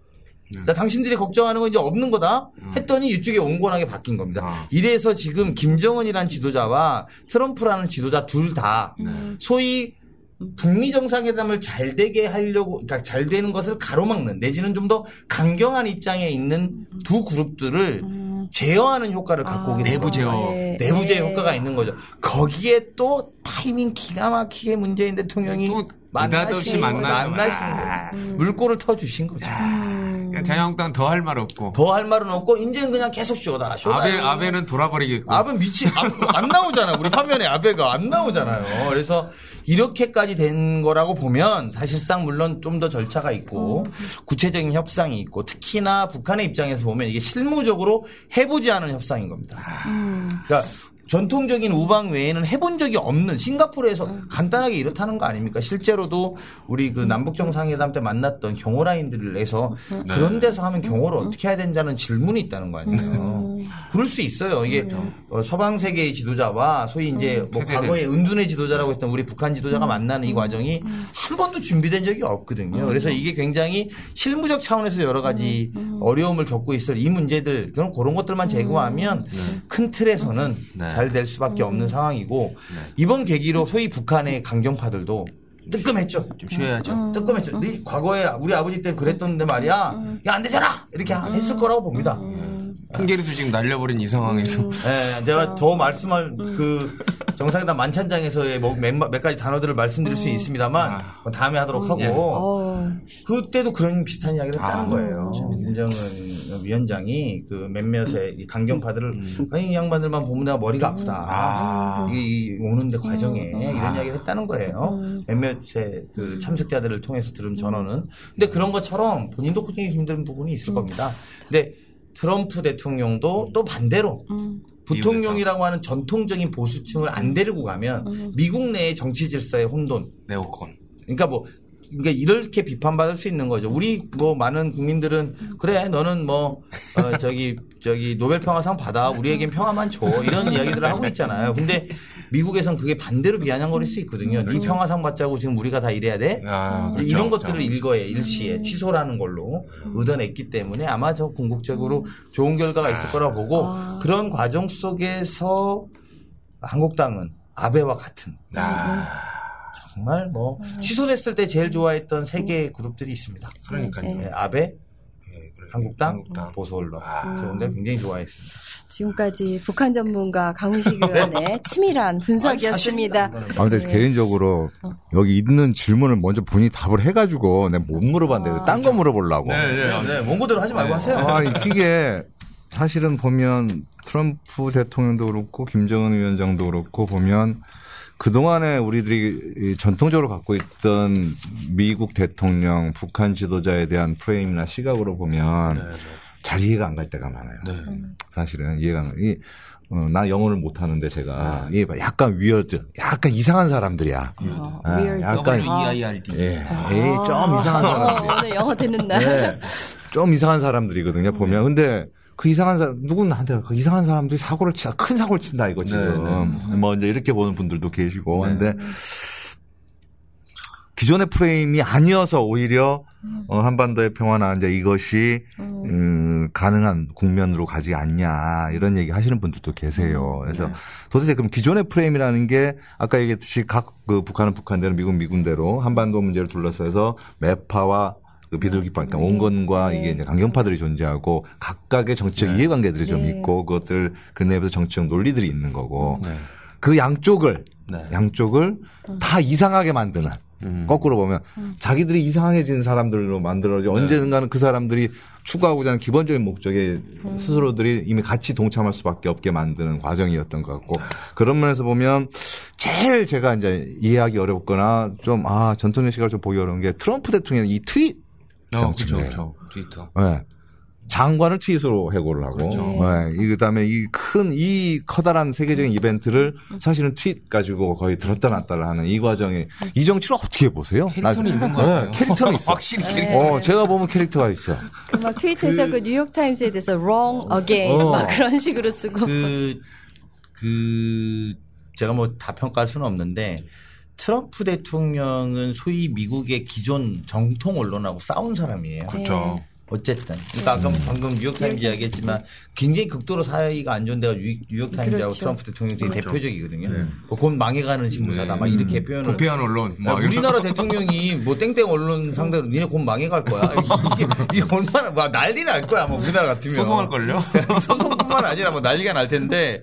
네. 나 당신들이 걱정하는 건 이제 없는 거다. 음. 했더니 이쪽에 온건하게 바뀐 겁니다. 아. 이래서 지금 김정은이라는 지도자와 트럼프라는 지도자 둘 다 네. 소위 북미 정상회담을 잘 되게 하려고, 그러니까 잘 되는 것을 가로막는 내지는 좀 더 강경한 입장에 있는 두 그룹들을 음. 제어하는 효과를 갖고 오게 아, 내부 제어. 네. 내부 제어 네. 효과가 있는 거죠. 거기에 또 타이밍 기가 막히게 문재인 대통령이 만나시 만나시는 음. 물꼬를 터주신 거죠. 자유한국당 더 할 말 없고 더 할 말은 없고 이제는 그냥 계속 쇼다. 쇼다 아베 이러면. 아베는 돌아버리겠고. 아베 미치 아, 안 나오잖아. 우리 화면에 아베가 안 나오잖아요. 그래서 이렇게까지 된 거라고 보면 사실상 물론 좀 더 절차가 있고 구체적인 협상이 있고 특히나 북한의 입장에서 보면 이게 실무적으로 해보지 않은 협상인 겁니다. 그러니까 전통적인 우방 외에는 해본 적이 없는 싱가포르에서 간단하게 이렇다는 거 아닙니까? 실제로도 우리 그 남북정상회담 때 만났던 경호라인들에서 네. 그런 데서 하면 경호를 어떻게 해야 된다는 질문이 있다는 거 아니에요? 그럴 수 있어요. 이게 어, 서방 세계의 지도자와 소위 이제 뭐 과거에 은둔의 지도자라고 했던 우리 북한 지도자가 만나는 이 과정이 한 번도 준비된 적이 없거든요. 그래서 이게 굉장히 실무적 차원에서 여러 가지 어려움을 겪고 있을 이 문제들 그런 그런 것들만 제거하면 큰 틀에서는 네. 잘 될 수밖에 음. 없는 상황이고 네. 이번 계기로 소위 북한의 강경파들도 뜨끔했죠. 좀 쉬어야죠. 음. 뜨끔했죠. 음. 과거에 우리 아버지 때 그랬던데 말이야. 음. 야, 안 되잖아. 이렇게 음. 했을 거라고 봅니다. 풍계리도 음. 지금 날려버린 이 상황에서. 음. 네, 제가 더 말씀할 음. 그 정상회담 만찬장에서의 뭐 몇, 몇 가지 단어들을 말씀드릴 음. 수 있습니다만 아. 다음에 하도록 음. 하고 예. 어. 그때도 그런 비슷한 이야기를 했다는 아. 거예요. 김정은 위원장이 그 몇몇의 이 강경파들을 음. 아니 이 양반들만 보면 내가 머리가 아프다. 아. 이게 오는데 과정에 음. 이런 아. 이야기를 했다는 거예요. 음. 몇몇의 그 참석자들을 통해서 들은 전언은. 근데 그런 것처럼 본인도 굉장히 힘든 부분이 있을 음. 겁니다. 근데 트럼프 대통령도 음. 또 반대로 음. 부통령이라고 하는 전통적인 보수층을 안 데리고 가면 음. 미국 내의 정치 질서의 혼돈. 네오콘. 그러니까 뭐 그러니까 이렇게 비판받을 수 있는 거죠. 우리 뭐 많은 국민들은 그래 너는 뭐 어, 저기 저기 노벨 평화상 받아 우리에겐 평화만 줘 이런 이야기들을 하고 있잖아요. 근데 미국에선 그게 반대로 비아냥거릴 수 있거든요. 네 평화상 받자고 지금 우리가 다 이래야 돼? 아, 그렇죠, 이런 것들을 그렇죠. 일거에 일시에 취소라는 걸로 얻어냈기 때문에 아마 저 궁극적으로 좋은 결과가 있을 거라고 보고 아. 그런 과정 속에서 한국당은 아베와 같은. 아. 정말 뭐 음. 취소됐을 때 제일 좋아했던 세 개의 그룹들이 있습니다. 그러니까요. 네, 아베, 네, 그래. 한국당, 한국당, 보수언론. 그런데 아. 굉장히 좋아했습니다. 지금까지 북한 전문가 강훈식 의원의 치밀한 분석이었습니다. 아무튼 네. 개인적으로 여기 있는 질문을 먼저 본인이 답을 해가지고 내가 못 물어봤는데 아. 딴 거 물어보려고. 네, 네, 네. 먼 거대로 하지 말고 네. 하세요. 아, 이게 사실은 보면 트럼프 대통령도 그렇고 김정은 위원장도 그렇고 보면 그동안에 우리들이 전통적으로 갖고 있던 미국 대통령, 북한 지도자에 대한 프레임이나 시각으로 보면 네, 네. 잘 이해가 안 갈 때가 많아요. 네. 사실은 이해가 안 갈 때. 어, 난 영어를 못하는데 제가 네. 예, 약간 위어드, 약간 이상한 사람들이야. 어, 아, 약간 위아이알디. 예, 아. 에이, 좀 이상한 사람들. 오늘 영어 듣는 날. 네, 좀 이상한 사람들이거든요. 보면. 근데 그 이상한 사람, 누군 나한테 그 이상한 사람들이 사고를 치다, 큰 사고를 친다, 이거 지금. 네네. 뭐 이제 이렇게 보는 분들도 계시고. 네. 근데 기존의 프레임이 아니어서 오히려 어, 한반도의 평화나 이제 이것이 음, 가능한 국면으로 가지 않냐 이런 얘기 하시는 분들도 계세요. 그래서 네. 도대체 그럼 기존의 프레임이라는 게 아까 얘기했듯이 각 그 북한은 북한대로 미국은 미군대로 한반도 문제를 둘러싸서 매파와 그 비둘기파, 그러니까 온건과 네. 이게 이제 강경파들이 존재하고 각각의 정치적 네. 이해관계들이 좀 네. 있고 그것들 그 내부에서 정치적 논리들이 있는 거고 네. 그 양쪽을 네. 양쪽을 음. 다 이상하게 만드는 음. 거꾸로 보면 음. 자기들이 이상해진 사람들로 만들어지 네. 언젠가는 그 사람들이 추구하고자 하는 기본적인 목적에 음. 스스로들이 이미 같이 동참할 수밖에 없게 만드는 과정이었던 것 같고 그런 면에서 보면 제일 제가 이제 이해하기 어렵거나 좀 아 전통의 시각을 좀 보기 어려운 게 트럼프 대통령 이 트윗 어, 그렇죠, 그렇죠. 트위터. 네. 장관을 트윗으로 해고를 하고, 그렇죠. 네. 이 그다음에 이 큰 이 커다란 세계적인 이벤트를 사실은 트윗 가지고 거의 들었다 놨다를 하는 이 과정에 이 정치를 어떻게 보세요? 캐릭터는 있는 거 같아요. 네. 캐릭터는 있어. 확실히 캐릭터. 어, 제가 보면 캐릭터가 있어. 그 막 트윗에서 그, 그 뉴욕타임스에 대해서 wrong again 어. 막 그런 식으로 쓰고. 그, 그 제가 뭐 다 평가할 수는 없는데. 트럼프 대통령은 소위 미국의 기존 정통 언론하고 싸운 사람이에요. 그렇죠. 어쨌든. 그러니까 아까 방금 뉴욕타임즈 이야기했지만 굉장히 극도로 사이가 안 좋은 데가 뉴욕타임즈하고 그렇죠. 트럼프 대통령이 되게 그렇죠. 대표적이거든요. 네. 곧 망해가는 신문사다. 네. 막 이렇게 표현을. 부패한 언론. 야, 우리나라 대통령이 뭐 땡땡 언론 상대로 니네 곧 망해갈 거야. 이게, 이게 얼마나 막 난리 날 거야. 뭐 우리나라 같으면. 소송할걸요? 소송뿐만 아니라 뭐 난리가 날 텐데.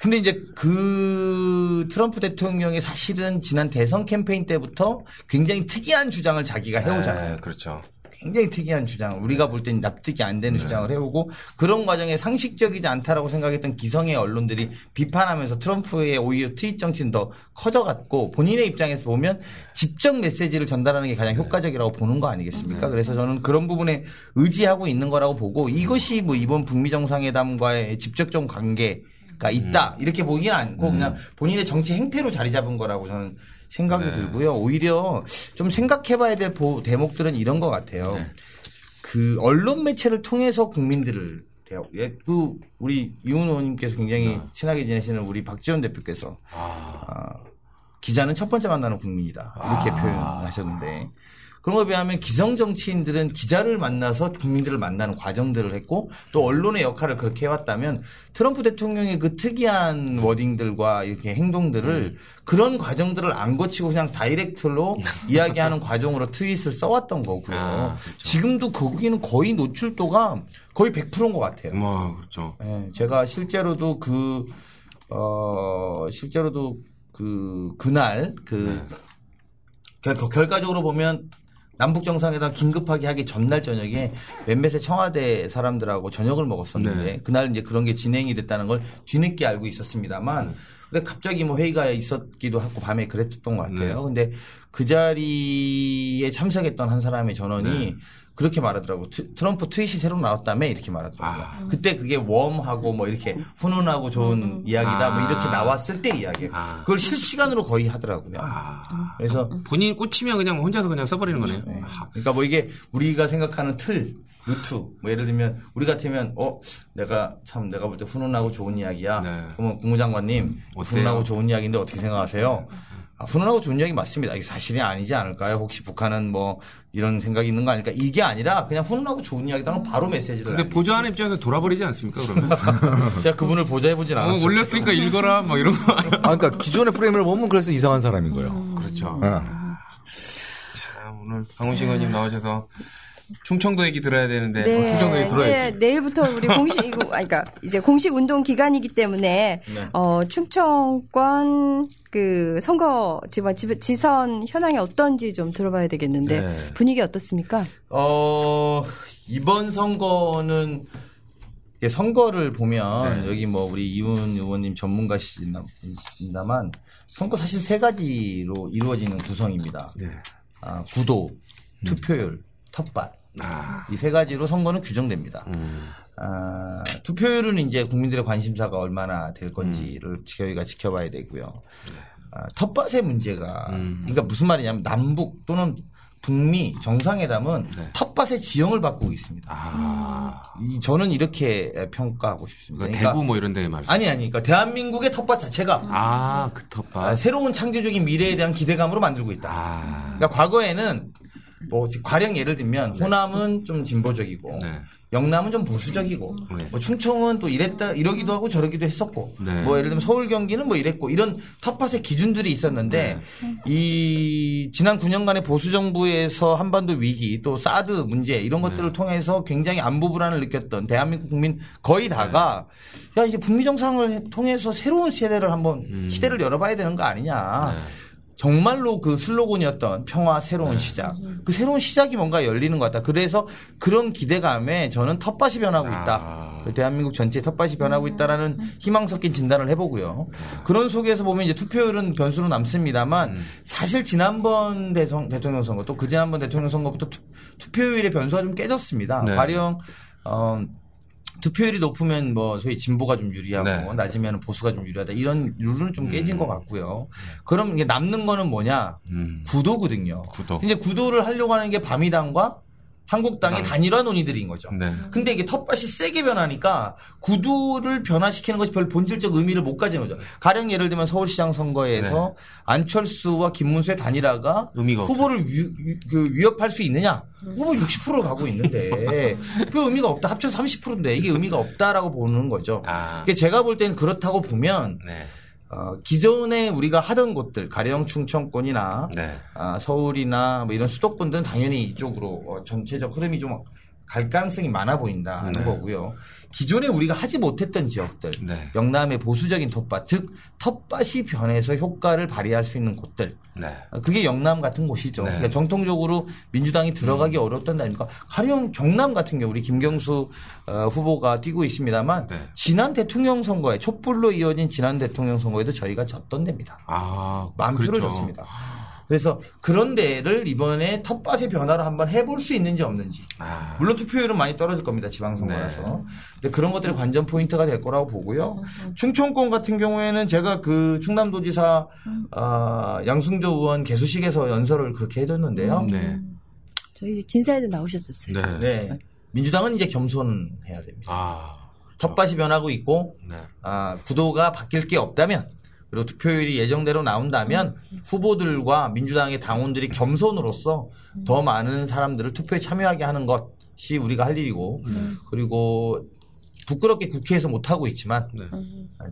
근데 이제 그 트럼프 대통령이 사실은 지난 대선 캠페인 때부터 굉장히 특이한 주장을 자기가 해오잖아요. 네, 그렇죠. 굉장히 특이한 주장, 우리가 볼 때는 납득이 안 되는 네. 주장을 해오고 그런 과정에 상식적이지 않다라고 생각했던 기성의 언론들이 비판하면서 트럼프의 오히려 트윗 정치는 더 커져갔고 본인의 입장에서 보면 직접 메시지를 전달하는 게 가장 효과적이라고 보는 거 아니겠습니까? 네. 그래서 저는 그런 부분에 의지하고 있는 거라고 보고 이것이 뭐 이번 북미 정상회담과의 직접적 관계 가 있다 음. 이렇게 보기는 않고 음. 그냥 본인의 정치 행태로 자리 잡은 거라고 저는 생각이 네. 들고요. 오히려 좀 생각해봐야 될 대목들은 이런 것 같아요. 네. 그 언론 매체를 통해서 국민들을 그 우리 이훈 의원님께서 굉장히 네. 친하게 지내시는 우리 박지원 대표께서 아. 어, 기자는 첫 번째 만나는 국민이다 이렇게 아. 표현하셨는데. 그런 거에 비하면 기성 정치인들은 기자를 만나서 국민들을 만나는 과정들을 했고 또 언론의 역할을 그렇게 해왔다면 트럼프 대통령의 그 특이한 워딩들과 이렇게 행동들을 그런 과정들을 안 거치고 그냥 다이렉트로 이야기하는 과정으로 트윗을 써왔던 거고요. 아, 그렇죠. 지금도 거기는 거의 노출도가 거의 백 퍼센트인 것 같아요. 뭐, 그렇죠. 네, 제가 실제로도 그, 어, 실제로도 그, 그날 그, 네. 결, 결과적으로 보면 남북정상회담 긴급하게 하기 전날 저녁에 몇몇의 청와대 사람들하고 저녁을 먹었었는데 네. 그날 이제 그런 게 진행이 됐다는 걸 뒤늦게 알고 있었습니다만 근데 갑자기 뭐 회의가 있었기도 하고 밤에 그랬던 것 같아요. 네. 근데 그 자리에 참석했던 한 사람의 전원이 네. 그렇게 말하더라고. 트럼프 트윗이 새로 나왔다며 이렇게 말하더라고요. 아. 그때 그게 웜하고 뭐 이렇게 훈훈하고 좋은 음. 이야기다 아. 뭐 이렇게 나왔을 때 이야기예요. 아. 그걸 실시간으로 거의 하더라고요. 아. 그래서 본인 꽂히면 그냥 혼자서 그냥 써버리는 거네요. 네. 아. 그러니까 뭐 이게 우리가 생각하는 틀, 루트 뭐 예를 들면 우리 같으면 어 내가 참 내가 볼 때 훈훈하고 좋은 이야기야. 네. 그러면 국무장관님 어때요? 훈훈하고 좋은 이야기인데 어떻게 생각하세요? 아, 훈훈하고 좋은 이야기 맞습니다. 이게 사실이 아니지 않을까요? 혹시 북한은 뭐 이런 생각이 있는 거 아닐까? 이게 아니라 그냥 훈훈하고 좋은 이야기다는 바로 메시지를. 근데 보좌하는 입장에서 돌아버리지 않습니까? 그러면 제가 그분을 보좌해보진 않았어요. 어, 올렸으니까 읽어라 뭐 이런 거. 아, 그러니까 기존의 프레임을 보면 그래서 이상한 사람인 거예요. 음. 그렇죠. 네. 자, 오늘 강훈식 의원님 나오셔서. 충청도 얘기 들어야 되는데 네, 어, 충청도 얘기 들어야 네, 내일부터 우리 공식 이거 그러니까 이제 공식 운동 기간이기 때문에 네. 어, 충청권 그 선거 지번 지선 현황이 어떤지 좀 들어봐야 되겠는데 네. 분위기 어떻습니까? 어, 이번 선거는 예, 선거를 보면 네. 여기 뭐 우리 이훈 의원님 전문가시신다만 선거 사실 세 가지로 이루어지는 구성입니다. 네. 아, 구도, 투표율, 음. 텃밭. 아. 이 세 가지로 선거는 규정됩니다. 음. 아, 투표율은 이제 국민들의 관심사가 얼마나 될 건지를 음. 저희가 지켜봐야 되고요. 아, 텃밭의 문제가 음. 그러니까 무슨 말이냐면 남북 또는 북미 정상회담은 네. 텃밭의 지형을 바꾸고 있습니다. 아. 이, 저는 이렇게 평가하고 싶습니다. 그러니까 그러니까, 대구 뭐 이런 데 말씀. 아니, 아니. 그러니까 대한민국의 텃밭 자체가 아, 그 텃밭. 아, 새로운 창조적인 미래에 대한 기대감으로 만들고 있다. 아. 그러니까 과거에는 뭐, 과령 예를 들면, 네. 호남은 좀 진보적이고, 네. 영남은 좀 보수적이고, 네. 뭐 충청은 또 이랬다, 이러기도 하고 저러기도 했었고, 네. 뭐 예를 들면 서울 경기는 뭐 이랬고, 이런 텃밭의 기준들이 있었는데, 네. 이, 지난 구 년간의 보수정부에서 한반도 위기, 또 사드 문제, 이런 것들을 네. 통해서 굉장히 안보 불안을 느꼈던 대한민국 국민 거의 다가, 네. 야, 이제 북미 정상을 통해서 새로운 시대를 한번, 음. 시대를 열어봐야 되는 거 아니냐. 네. 정말로 그 슬로건이었던 평화 새로운 네. 시작. 그 새로운 시작이 뭔가 열리는 것 같다. 그래서 그런 기대감에 저는 텃밭이 변하고 있다. 아. 대한민국 전체의 텃밭이 변하고 있다라는 희망 섞인 진단을 해보고요. 그런 속에서 보면 이제 투표율은 변수로 남습니다만 음. 사실 지난번 대성, 대통령 선거 또 그 지난번 대통령 선거부터 투, 투표율의 변수가 좀 깨졌습니다. 네. 가령 어, 투표율이 높으면 뭐 소위 진보가 좀 유리하고 네. 낮으면 보수가 좀 유리하다 이런 룰은 좀 깨진 음. 것 같고요. 그럼 이게 남는 거는 뭐냐? 음. 구도거든요. 구도. 근데 구도를 하려고 하는 게 바미당과 한국당의 아. 단일화 논의들인 거죠. 네. 근데 이게 텃밭이 세게 변하니까 구도를 변화시키는 것이 별 본질적 의미를 못 가진 거죠. 가령 예를 들면 서울시장 선거에서 네. 안철수와 김문수의 단일화가 후보를 위, 위, 그 위협할 수 있느냐? 후보 육십 퍼센트를 가고 있는데 그 의미가 없다. 합쳐서 삼십 퍼센트인데 이게 의미가 없다라고 보는 거죠. 아. 제가 볼 때는 그렇다고 보면 네. 어, 기존에 우리가 하던 곳들, 가령 충청권이나 네. 어, 서울이나 뭐 이런 수도권들은 당연히 이쪽으로 어, 전체적 흐름이 좀 갈 가능성이 많아 보인다는 네. 거고요. 기존에 우리가 하지 못했던 지역들, 네. 영남의 보수적인 텃밭, 즉 텃밭이 변해서 효과를 발휘할 수 있는 곳들, 네. 그게 영남 같은 곳이죠. 네. 그러니까 정통적으로 민주당이 들어가기 음. 어려웠던 데니까 가령 경남 같은 경우 우리 김경수 어, 후보가 뛰고 있습니다만 네. 지난 대통령 선거에 촛불로 이어진 지난 대통령 선거에도 저희가 졌던 데입니다. 아, 만표를 그렇죠. 졌습니다. 그래서 그런 데를 이번에 텃밭의 변화를 한번 해볼 수 있는지 없는지. 아. 물론 투표율은 많이 떨어질 겁니다. 지방선거라서. 네. 근데 그런 것들이 관전 포인트가 될 거라고 보고요. 충청권 같은 경우에는 제가 그 충남도지사 어, 양승조 의원 개소식에서 연설을 그렇게 해줬는데요. 네. 저희 진사에도 나오셨었어요. 네. 네. 민주당은 이제 겸손해야 됩니다. 아. 텃밭이 변하고 있고 네. 아, 구도가 바뀔 게 없다면 그리고 투표율이 예정대로 나온다면 후보들과 민주당의 당원들이 겸손으로써 더 많은 사람들을 투표에 참여하게 하는 것이 우리가 할 일이고 네. 그리고 부끄럽게 국회에서 못하고 있지만 네.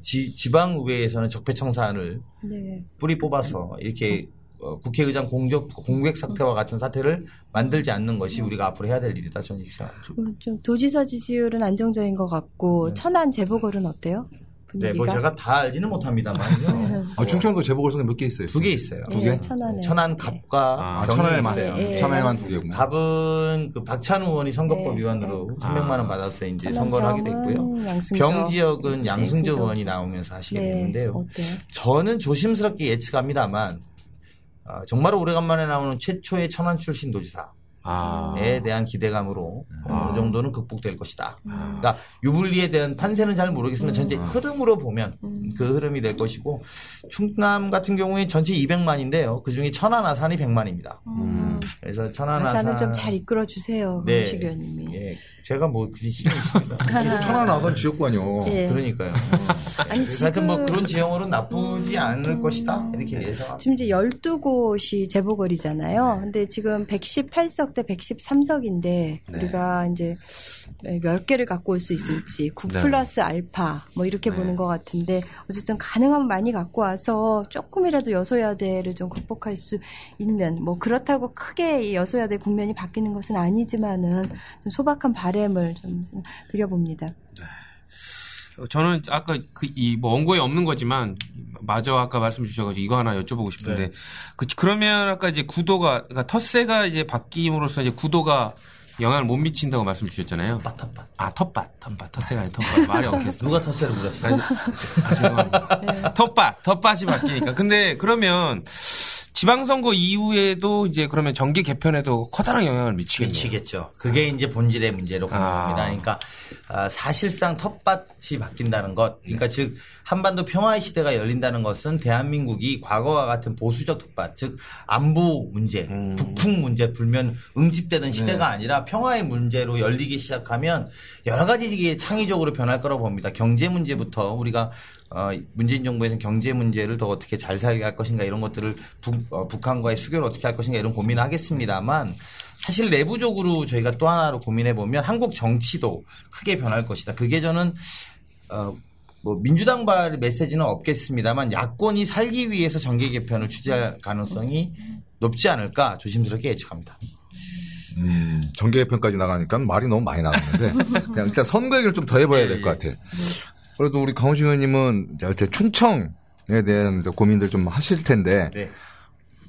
지, 지방의회에서는 적폐청산을 네. 뿌리 뽑아서 이렇게 어, 국회의장 공적, 공백 사태와 같은 사태를 만들지 않는 것이 우리가 앞으로 해야 될 일이다. 저는 생각합니다. 좀 도지사 지지율은 안정적인 것 같고 네. 천안 재보궐은 어때요? 네, 뭐 제가 다 알지는 못합니다만요. 아, 충청도 재보궐선거 몇 개 있어요? 두 개 있어요. 두 개? 네, 천안에. 천안 갑과 아, 천안에만 있어요. 네. 천안에만 두 개군요. 갑은 그 박찬우 의원이 선거법 네. 위반으로 네. 삼백만 원 받아서 이제 선거를 하게 됐고요. 양승조. 병 지역은 네, 양승조 의원이 나오면서 하시게 네. 됐는데요. 어때요? 저는 조심스럽게 예측합니다만 어, 정말 오래간만에 나오는 최초의 천안 출신 도지사. 아. 대한 기대감으로 아. 이 정도는 극복될 것이다. 아. 그러니까 유불리에 대한 판세는 잘 모르겠으나 음. 전체 흐름으로 보면 음. 그 흐름이 될 것이고 충남 같은 경우에 전체 이백만인데요. 그중에 천안 아산이 백만입니다. 음. 그래서 천안 아산은 아산... 좀 잘 이끌어주세요. 네. 강훈식 의원님이. 예. 제가 뭐 그 시기가 있습니다. 천안 아산 지역구 아니요. 예. 그러니까요. 아니, 지금... 하여튼 뭐 그런 지형으로는 나쁘지 음. 않을 것이다. 이렇게 예상. 지금 이제 열두 곳이 재보궐이잖아요. 네. 근데 지금 백십팔 석 대 백십삼 석인데 네. 우리가 이제 몇 개를 갖고 올 수 있을지 구 네. 플러스 알파 뭐 이렇게 네. 보는 것 같은데 어쨌든 가능하면 많이 갖고 와서 조금이라도 여소야대를 좀 극복할 수 있는 뭐 그렇다고 크게 여소야대 국면이 바뀌는 것은 아니지만은 좀 소박한 바램을 좀 드려봅니다. 네. 저는 아까 그 이 뭐 원고에 없는 거지만 마저 아까 말씀 주셔가지고 이거 하나 여쭤보고 싶은데 네. 그 그러면 아까 이제 구도가 그러니까 텃세가 이제 바뀜으로써 이제 구도가 영향을 못 미친다고 말씀 주셨잖아요. 텃밭, 텃밭. 아, 텃밭, 텃밭. 텃세가 아니라 텃밭. 말이 없겠어. 누가 텃세를 물었어? 아, 죄송합니다. 네. 텃밭, 텃밭이 바뀌니까. 근데 그러면 지방선거 이후에도 이제 그러면 정계 개편에도 커다란 영향을 미치겠네요. 미치겠죠. 그게 이제 본질의 문제로 가는 아. 겁니다. 그러니까 아, 사실상 텃밭이 바뀐다는 것. 그러니까 즉 한반도 평화의 시대가 열린다는 것은 대한민국이 과거와 같은 보수적 텃밭, 즉 안보 문제, 음. 북풍 문제, 불면 응집되는 시대가 네. 아니라 평화의 문제로 열리기 시작하면 여러 가지 창의적으로 변할 거라고 봅니다. 경제 문제부터 우리가 어, 문재인 정부에서는 경제 문제를 더 어떻게 잘 살게 할 것인가 이런 것들을 북, 어, 북한과의 수교를 어떻게 할 것인가 이런 고민을 하겠습니다만 사실 내부적으로 저희가 또 하나로 고민해 보면 한국 정치도 크게 변할 것이다. 그게 저는 어, 뭐 민주당 발 메시지는 없겠습니다만 야권이 살기 위해서 정계 개편을 취재할 가능성이 높지 않을까 조심스럽게 예측합니다. 음, 정계 개편까지 나가니까 말이 너무 많이 나왔는데 그냥 일단 선거 얘기를 좀 더 해봐야 예, 될 것 같아요. 예. 그래도 우리 강훈식 의원님은 충청에 대한 고민들 좀 하실 텐데 네.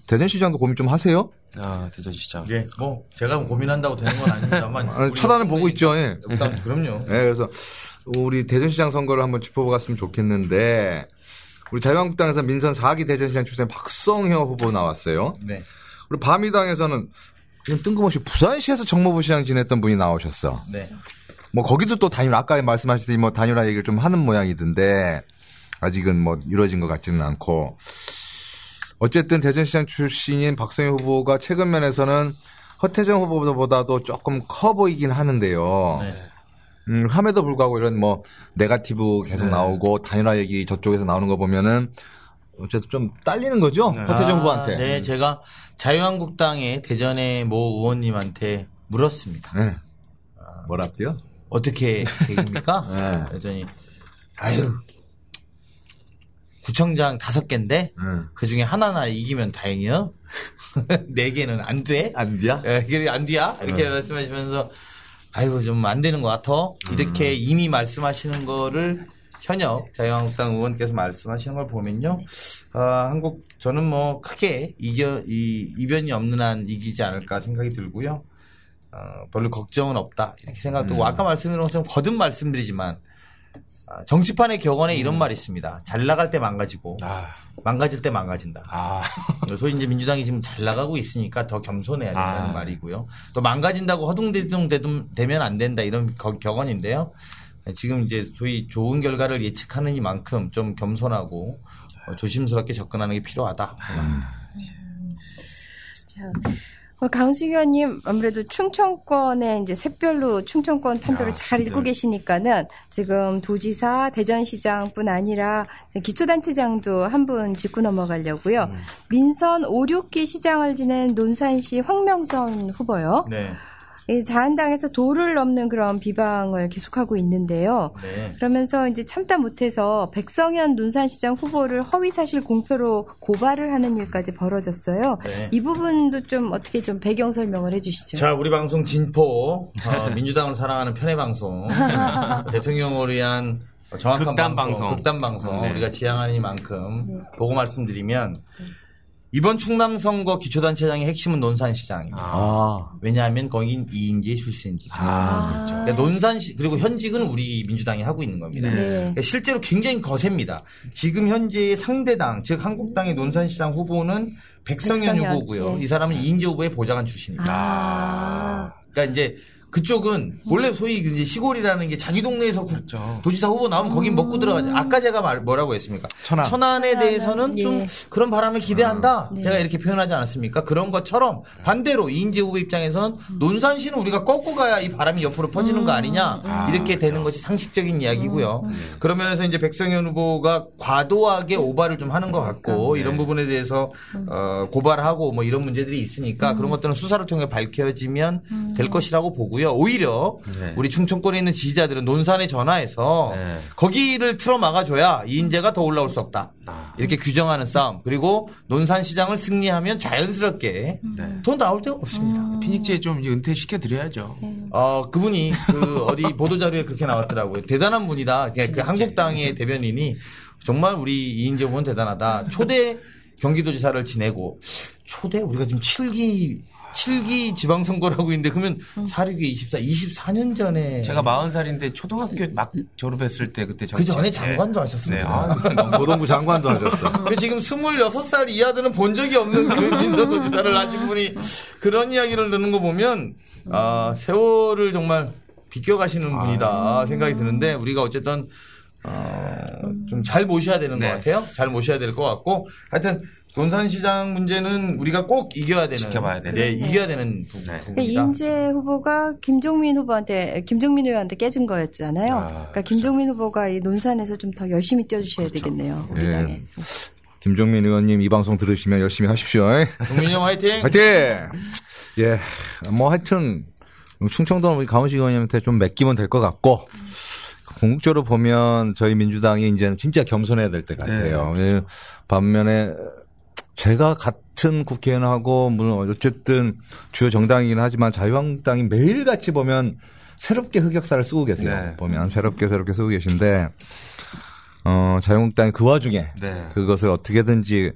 대전시장도 고민 좀 하세요? 아 대전시장. 예, 뭐 제가 고민한다고 되는 건 아닙니다만 쳐다는 보고 있죠. 예. 일단 그럼요. 예, 그래서 우리 대전시장 선거를 한번 짚어봤으면 좋겠는데 우리 자유한국당에서 민선 사 기 대전시장 출신 박성현 후보 나왔어요. 네. 우리 바미당에서는 지금 뜬금없이 부산시에서 정무부시장 지냈던 분이 나오셨어. 네. 뭐 거기도 또 단일화 아까 말씀하셨듯이 뭐 단일화 얘기를 좀 하는 모양이던데 아직은 뭐 이루어진 것 같지는 않고 어쨌든 대전시장 출신인 박성현 후보가 최근 면에서는 허태정 후보보다도 조금 커 보이긴 하는데요. 네. 음, 함에도 불구하고 이런 뭐 네거티브 계속 네. 나오고 단일화 얘기 저쪽에서 나오는 거 보면은 어쨌든 좀 딸리는 거죠. 네. 허태정 후보한테. 아, 네, 제가 자유한국당의 대전의 모 의원님한테 물었습니다. 네. 뭐랍디요? 어떻게 되겠습니까? 네. 여전히 아유 구청장 다섯 개인데 음. 그 중에 하나나 이기면 다행이요. 네 개는 안 돼? 안 돼야? 예, 그게 안 돼야? 이렇게 음. 말씀하시면서 아유 좀 안 되는 것 같아. 이렇게 음. 이미 말씀하시는 거를 현역 자유한국당 의원께서 말씀하시는 걸 보면요, 어, 한국 저는 뭐 크게 이겨 이 이변이 없는 한 이기지 않을까 생각이 들고요. 어, 별로 걱정은 없다 이렇게 생각도 음. 아까 말씀드린 것처럼 거듭 말씀드리지만 어, 정치판의 격언에 음. 이런 말이 있습니다. 잘 나갈 때 망가지고 아. 망가질 때 망가진다. 아. 소위 이제 민주당이 지금 잘 나가고 있으니까 더 겸손해야 된다는 아. 말이고요. 또 망가진다고 허둥대둥 되면 안 된다 이런 거, 격언인데요. 지금 이제 소위 좋은 결과를 예측하는 이만큼 좀 겸손하고 어, 조심스럽게 접근하는 게 필요하다 생각합니다. 음. 자. 강훈식 의원님 아무래도 충청권의 이제 샛별로 충청권 판도를 야, 잘 읽고 계시니까는 지금 도지사, 대전시장뿐 아니라 기초단체장도 한 분 짚고 넘어가려고요. 음. 민선 오, 육 기 시장을 지낸 논산시 황명선 후보요. 네. 자한당에서 도를 넘는 그런 비방을 계속하고 있는데요. 네. 그러면서 이제 참다 못해서 백성현 논산시장 후보를 허위사실 공표로 고발을 하는 일까지 벌어졌어요. 네. 이 부분도 좀 어떻게 좀 배경 설명을 해주시죠. 자, 우리 방송 진포 어, 민주당을 사랑하는 편의 방송 대통령을 위한 정확한 극단 방송, 방송. 극단 방송 네. 우리가 지향하는 만큼 보고 말씀드리면 이번 충남 선거 기초단체장의 핵심은 논산시장입니다. 아. 왜냐하면 거긴 이인지 출신이기 때문에. 아. 그러니까 논산시 그리고 현직은 우리 민주당이 하고 있는 겁니다. 네. 그러니까 실제로 굉장히 거셉니다. 지금 현재의 상대당 즉 한국당의 논산시장 후보는 백성현, 백성현 후보고요. 예. 이 사람은 이인지 후보의 보좌관 출신입니다. 아. 그러니까 이제 그쪽은 원래 소위 이제 시골이라는 게 자기 동네에서 그렇죠. 도지사 후보 나오면 거긴 먹고 들어가죠. 아까 제가 말, 뭐라고 했습니까? 천안. 천안에 대해서는 예. 좀 그런 바람을 기대한다. 네. 제가 이렇게 표현하지 않았습니까? 그런 것처럼 반대로 이인재 후보 입장에서는 음. 논산시는 우리가 꺾고 가야 이 바람이 옆으로 퍼지는 음. 거 아니냐. 음. 이렇게 아, 되는 그렇죠. 것이 상식적인 이야기고요. 음. 음. 그러면서 이제 백성현 후보가 과도하게 오바를 좀 하는 것 같고 네. 이런 부분에 대해서 음. 어, 고발하고 뭐 이런 문제들이 있으니까 음. 그런 것들은 수사를 통해 밝혀지면 음. 될 것이라고 보고 오히려 네. 우리 충청권에 있는 지지자들은 논산에 전화해서 네. 거기를 틀어 막아줘야 이인재가 더 올라올 수 없다. 아. 이렇게 규정하는 싸움. 그리고 논산시장을 승리하면 자연스럽게 네. 돈 나올 데가 없습니다. 아. 피닉스에 좀 은퇴시켜드려야죠. 네. 어, 그분이 그 어디 보도자료에 그렇게 나왔더라고요. 대단한 분이다. 그 한국당의 대변인이 정말 우리 이인재 후보는 대단하다. 초대 경기도지사를 지내고 초대 우리가 지금 칠 기 칠 기 지방선거라고 있는데 그러면 사륙이 이십사, 이십사 년 전에 제가 마흔 살인데 초등학교 막 졸업했을 때 그때 그 전에 장관도 네. 하셨습니다. 네. 아, 노동부 장관도 하셨어요. 지금 스물여섯 살 이하들은 본 적이 없는 그 민서도지사를 하신 분이 그런 이야기를 듣는 거 보면 아, 세월을 정말 비껴가시는 아, 분이다 생각이 드는데 우리가 어쨌든 어, 좀 잘 모셔야 되는 네. 것 같아요. 잘 모셔야 될 것 같고 하여튼 논산시장 문제는 우리가 꼭 이겨야 되는, 지켜봐야 되는, 네, 네. 이겨야 되는 부분입니다. 그러니까 이인재 후보가 김종민 후보한테, 김종민 의원한테 깨진 거였잖아요. 아, 그러니까 김종민 그렇죠. 후보가 이 논산에서 좀 더 열심히 뛰어주셔야 그렇죠. 되겠네요. 우리 당에. 네. 김종민 의원님 이 방송 들으시면 열심히 하십시오. 종민 형 화이팅! 화이팅! 예, 뭐 하여튼 충청도는 우리 강훈식 의원님한테 좀 맡기면 될 것 같고. 궁극적으로 보면 저희 민주당이 이제는 진짜 겸손해야 될 때 같아요. 네, 그렇죠. 반면에 제가 같은 국회의원하고 물론 어쨌든 주요 정당이긴 하지만 자유한국당이 매일같이 보면 새롭게 흑역사를 쓰고 계세요. 네. 보면 새롭게 새롭게 쓰고 계신데 어, 자유한국당이 그 와중에 네. 그것을 어떻게든지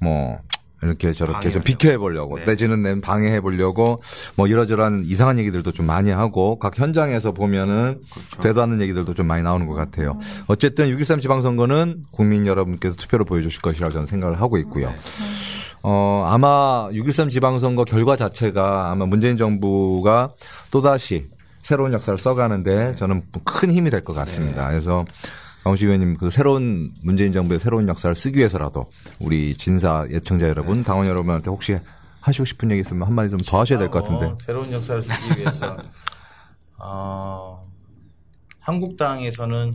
뭐 이렇게 저렇게 방해하려고. 좀 비켜해보려고 네. 내지는 방해해보려고 뭐 이러저러한 이상한 얘기들도 좀 많이 하고 각 현장에서 보면은 그렇죠. 되도 않는 얘기들도 좀 많이 나오는 것 같아요. 어쨌든 육점십삼 지방선거는 국민 여러분께서 투표를 보여주실 것이라고 저는 생각을 하고 있고요. 네. 어, 아마 육점십삼 지방선거 결과 자체가 아마 문재인 정부가 또다시 새로운 역사를 써가는데 저는 큰 힘이 될 것 같습니다. 네. 그래서 강훈식 의원님 그 새로운 문재인 정부의 새로운 역사를 쓰기 위해서라도 우리 진사 예청자 여러분, 네. 당원 여러분한테 혹시 하시고 싶은 얘기 있으면 한마디 좀 더 하셔야 될 것 같은데. 어, 새로운 역사를 쓰기 위해서 어, 한국당에서는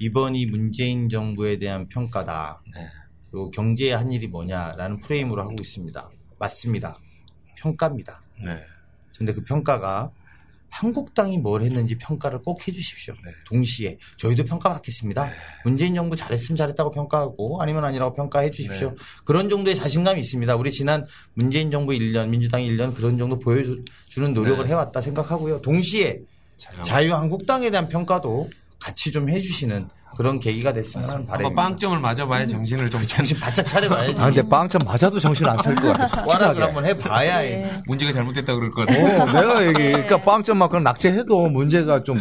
이번이 문재인 정부에 대한 평가다. 네. 그리고 경제에 한 일이 뭐냐라는 프레임으로 하고 있습니다. 맞습니다. 평가입니다. 네. 그런데 그 평가가 한국당이 뭘 했는지 평가를 꼭 해 주십시오. 네. 동시에 저희도 평가받겠습니다. 네. 문재인 정부 잘했으면 잘했다고 평가하고 아니면 아니라고 평가해 주십시오. 네. 그런 정도의 자신감이 있습니다. 우리 지난 문재인 정부 일 년, 민주당 일 년 그런 정도 보여주는 노력을 네. 해왔다 생각하고요. 동시에 자유한국당에 대한 평가도 같이 좀 해 주시는 그런 계기가 됐으면 하는 바람입니다. 빵점을 맞아봐야 정신을 좀 정신 바짝 차려봐야지. 아, 근데 빵점 맞아도 정신 안 차릴 것 같아. 꽈락을 한번 해봐야 네. 문제가 잘못됐다 그럴 것 같아. 어, 내가 얘기. 그러니까 빵점 맞거나 낙제해도 문제가 좀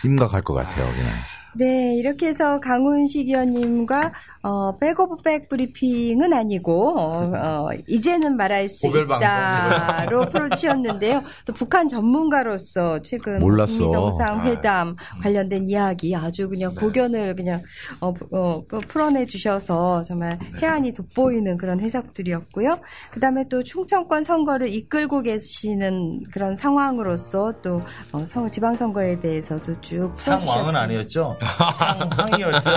심각할 것 같아요. 그냥. 네, 이렇게 해서 강훈식 의원님과 어, 백오브백 브리핑은 아니고 어, 어, 이제는 말할 수 있다로 풀어주셨는데요. 또 북한 전문가로서 최근 북미 정상회담 아. 관련된 이야기 아주 그냥 네. 고견을 그냥 어, 어, 풀어내 주셔서 정말 해안이 돋보이는 그런 해석들이었고요. 그다음에 또 충청권 선거를 이끌고 계시는 그런 상황으로서 또 어, 성, 지방선거에 대해서도 쭉 풀어주셨습니다. 상황은 아니었죠. 상황이었죠.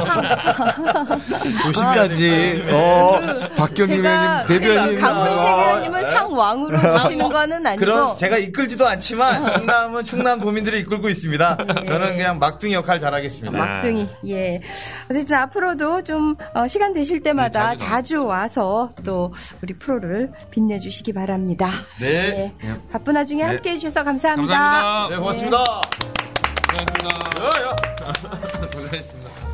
오십까지. 아, 어, 그, 박경미 의원님, 대변인. 강훈식 의원님은 상왕으로 보시는 거는 아니고. 그럼 제가 이끌지도 않지만 충남은 충남 도민들이 이끌고 있습니다. 네. 저는 그냥 막둥이 역할 잘하겠습니다. 아, 막둥이. 예. 어쨌든 앞으로도 좀 어, 시간 되실 때마다 네, 자주 와서 또 우리 프로를 빛내주시기 바랍니다. 네. 예. 네. 바쁜 와중에 네. 함께해 주셔서 감사합니다. 감사합니다. 네, 고맙습니다. 네. 고맙습니다. 고맙습니다. 고생하셨습니다.